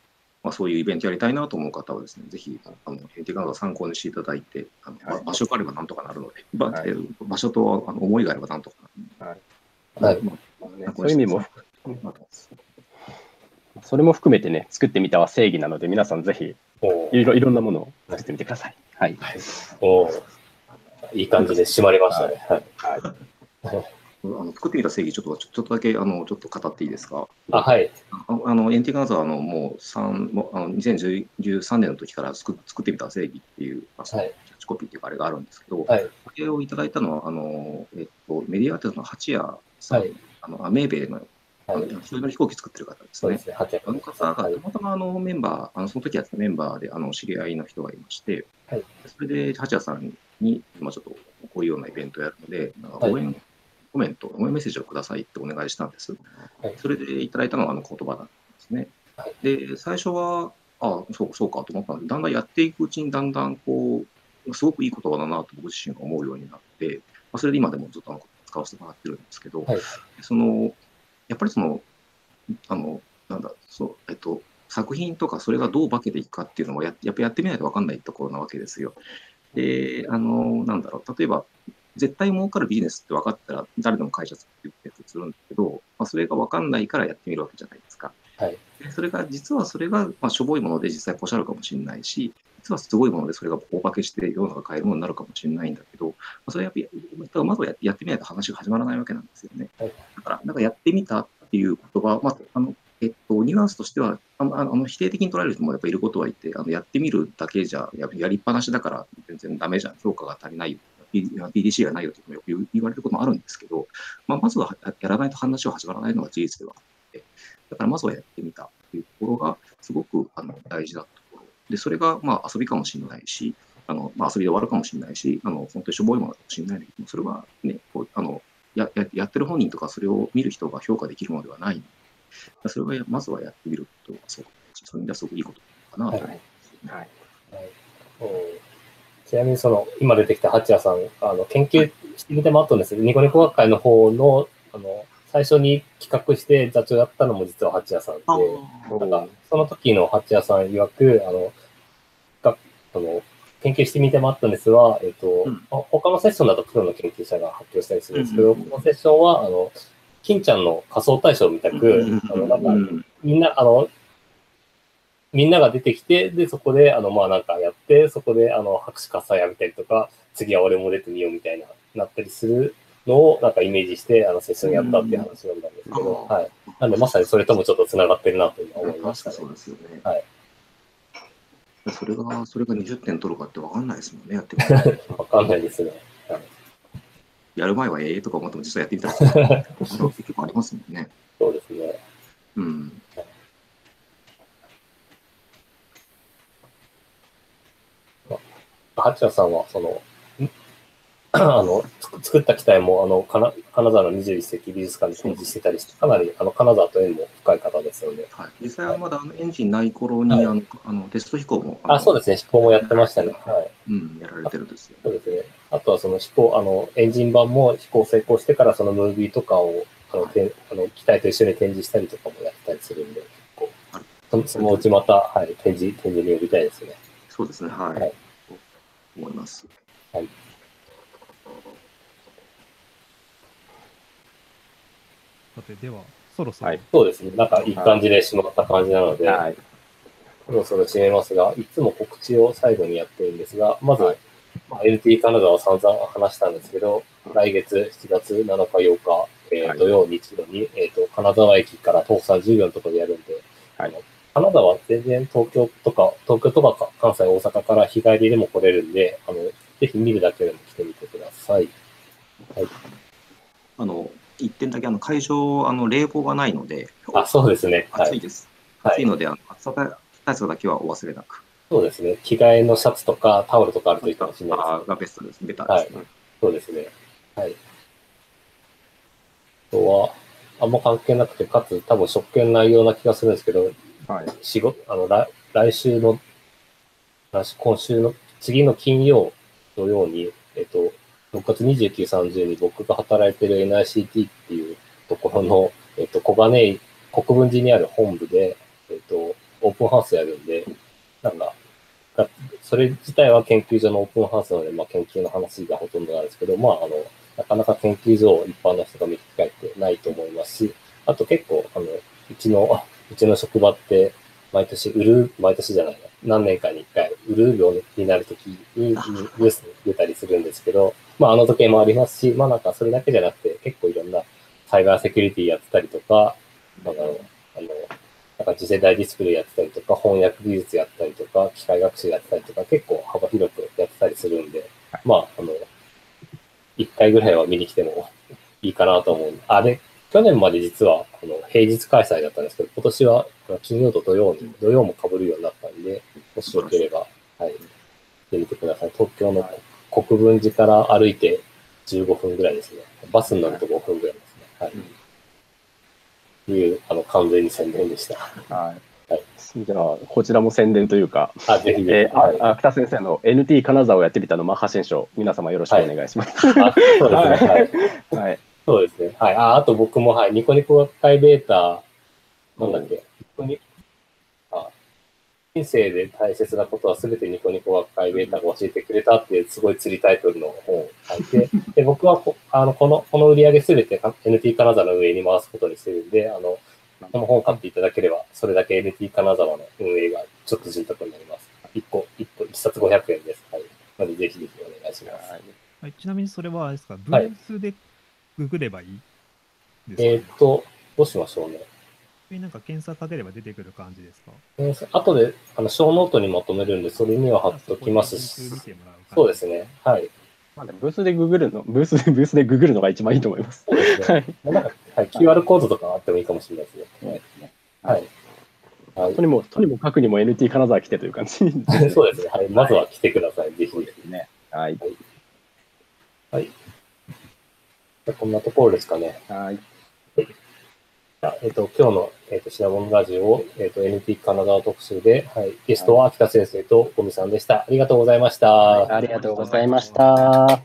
まあ、そういうイベントやりたいなと思う方はですね、ぜひ、あの、エンティカードを参考にしていただいて、あの、はい、場所があればなんとかなるので、はい、場所とあの思いがあればなんとかなるので、はい、そういう意味も、それも含めてね、作ってみたは正義なので、皆さんぜひ、いろいろんなものを作ってみてください。はい。はい、おいい感じで締まりましたね。はい。はい、あの作ってみた正義、ちょっとちょっとだけあのちょっと語っていいですか。あ、はい。あのエンティ金沢のもう三もあのにせんじゅうさんねんの時から作作ってみた正義っていう、はい、キャッチコピーっていうかあれがあるんですけど、はい、これをいただいたのはあのえっとメディアアーティストの蜂谷さん、はい、あのアメーベの一人の飛行機作ってる方ですね。ですね、あの方がたまたまあのメンバー、あのその時やってたメンバーであの知り合いの人がいまして、はい、それで蜂谷さんに今ちょっとこういうようなイベントをやるのでなんか応援、はい、コメント、メッセージをくださいってお願いしたんです。それでいただいたのがあの言葉なんですね。で、最初は、ああ、そう、そうかと思ったんで、だんだんやっていくうちに、だんだんこう、すごくいい言葉だなと僕自身が思うようになって、まあ、それで今でもずっとあの使わせてもらってるんですけど、はい、その、やっぱりその、あの、なんだ、そう、えっと、作品とかそれがどう化けていくかっていうのはや、やっぱやってみないと分かんないところなわけですよ。で、あの、なんだろう、例えば、絶対儲かるビジネスって分かったら誰でも会社作って言ってするんだけど、まあ、それが分かんないからやってみるわけじゃないですか。はい、でそれが実はそれがまあしょぼいもので実際こしゃるかもしれないし、実はすごいものでそれが大化けして世の中変えるものになるかもしれないんだけど、まあ、それはやっぱりまずはやってみないと話が始まらないわけなんですよね。はい、だからなんかやってみたっていう言葉、まああのえっと、ニュアンスとしてはあのあの否定的に捉える人もやっぱいることはいて、あのやってみるだけじゃ や, やりっぱなしだから全然ダメじゃん、評価が足りないよ、ピーディーシー がないよとよく言われることもあるんですけど、まあ、まずはやらないと話は始まらないのが事実ではあって、だからまずはやってみたっていうところがすごくあの大事だったところで、それがまあ遊びかもしれないし、あのまあ、遊びで終わるかもしれないし、あの本当にしょぼいものかもしれないけど、それは、ね、こうあの や, やってる本人とかそれを見る人が評価できるものではないので、それはまずはやってみることがすごく大事、それにはすごくいいことかなと思います。はいはいはい、おちなみにその今出てきた蜂谷さん、あの研究してみてもあったんですけど、ニコニコ学会の方のあの最初に企画して座長やったのも実は蜂谷さんで、なんかその時の蜂谷さん曰く、あのがあの研究してみてもあったんですが、えっと、うん、他のセッションだとプロの研究者が発表したりするんですけど、このセッションはあの金ちゃんの仮想大賞みたく、あのなんかみんなあのみんなが出てきて、で、そこで、あの、まあ、なんかやって、そこで、あの、拍手喝采やめたりとか、次は俺も出てみようみたいな、なったりするのを、なんかイメージして、あの、セッションやったっていう話なんですけど、はい。なんで、まさにそれともちょっとつながってるなと今思いましたね。そうですよね。はい。それが、それがにじゅってん取るかって分かんないですもんね、やってみたら。分かんないですね。はい、やる前はええとか思っても、実はやってみたら、結構ありますもんね。そうですね。八谷さんはそのあの作った機体もあの金沢のにじゅういっ世紀美術館に展示してたりして、かなりあの金沢と縁も深い方ですよね。はい、実際はまだあのエンジンない頃に、はい、あのあのテスト飛行もあ、そうですね、飛行もやってましたね。はい、うん、やられてるんですよ。そうですね。あとはその飛行あのエンジン版も飛行成功してからそのムービーとかをあの、はい、あの機体と一緒に展示したりとかもやったりするんで、結構そ、そのうちまた、はい、展示展示に呼びたいですね。そうですね、はい、はい、思います。はい。さて、では、そろそろ、はい、そうですね、なんかいい感じでしまった感じなので、はい、そろそろ締めますが、いつも告知を最後にやってるんですが、まず、はい、まあ、エルティー 金沢を散々話したんですけど、来月しちがつなのかようか、えーはい、土曜日曜に、えーと、金沢駅から徒歩さんじゅうびょうのところでやるんで、はい、金沢、全然東京とか、東京とか関西、大阪から日帰りでも来れるんで、あのぜひ見るだけでも来てみてください。はい、あのいってんだけあの会場あの冷房がないので、あ、そうですね、暑いです。はい、暑いので、あの暑さ対策だけはお忘れなく。そうですね、着替えのシャツとかタオルとかあるといいかもしれないです、ね。あ、がベストです、ベターですね。はい、そうですね。はい。あとは、あんま関係なくて、かつ多分職権ないような気がするんですけど、はい、仕事あの 来, 来週の、今週の、次の金曜のように、えっと、ろくがつにじゅうく、さんじゅうに僕が働いてる エヌアイシーティー っていうところの、えっと、小金井、国分寺にある本部で、えっと、オープンハウスやるんで、なんか、それ自体は研究所のオープンハウスなので、まあ、研究の話がほとんどなんですけど、まあ、あの、なかなか研究所を一般の人が見聞かれてないと思いますし、あと結構、あの、うちの、うちの職場って、毎年、うるう、毎年じゃないな、何年かにいっかい、うるう病になるときにニュースに出たりするんですけど、まあ、あの時計もありますし、まあなんかそれだけじゃなくて、結構いろんなサイバーセキュリティやってたりとか、なんかあの、なんか次世代ディスプレイやってたりとか、翻訳技術やったりとか、機械学習やってたりとか、結構幅広くやってたりするんで、まあ、あの、いっかいぐらいは見に来てもいいかなと思うんで、あれ、去年まで実はあの平日開催だったんですけど、今年は金曜と土曜に、土曜も被るようになったんで、もしよければ、はい、出てください。東京の、はい、国分寺から歩いてじゅうごふんぐらいですね。バスに乗るとごふんぐらいですね。はい。と、うん、いう、あの、完全に宣伝でした。はい。はい、じゃあ、こちらも宣伝というか、あ、ぜひぜひ。はい、あ、北先生の エヌティー 金沢をやってみたのマッハ新書、皆様よろしくお願いします。はい、あ、そうですね。はい。はい、そうですね。はい。あ、あと僕も、はい、ニコニコ学会データ、なんだっけ、うん、ニコニコ人生で大切なことは全てニコニコ学会データが教えてくれたっていうすごい釣りタイトルの本を書いて、で僕はこあのこのこの売り上げ全て エヌティー 金沢の上に回すことにしてるんで、あのこの本を買っていただければ、それだけ エヌティー 金沢の運営がちょっと潤沢になります。いっこ、いっこ、いっさつごひゃくえんです。はい。なのでぜひぜひお願いします。はい、ちなみにそれはあれですか、ブースでググればいいですか、ね、はい、えー、っと、どうしましょうね。なんか検索かければ出てくる感じですか。えー、後であの小ノートにまとめるんで、それには貼っときますし、そうですね。はい。まあでもブースでググるの、ブースでブースでググるのが一番いいと思います。そうですね。はい。なんか、はい、キューアール コードとかあってもいいかもしれないですね。はい。はい。とにもとにもかくにも エヌティー 金沢来てという感じですね。そうですね。はい。まずは来てください。ぜひですね。はい。はい。こんなところですかね。はい。えっと、今日の、えっと、品物ラジオを、えっと、エヌティー 金沢特集で、はい、ゲストは秋田先生と五味さんでした。ありがとうございました。はい、ありがとうございました。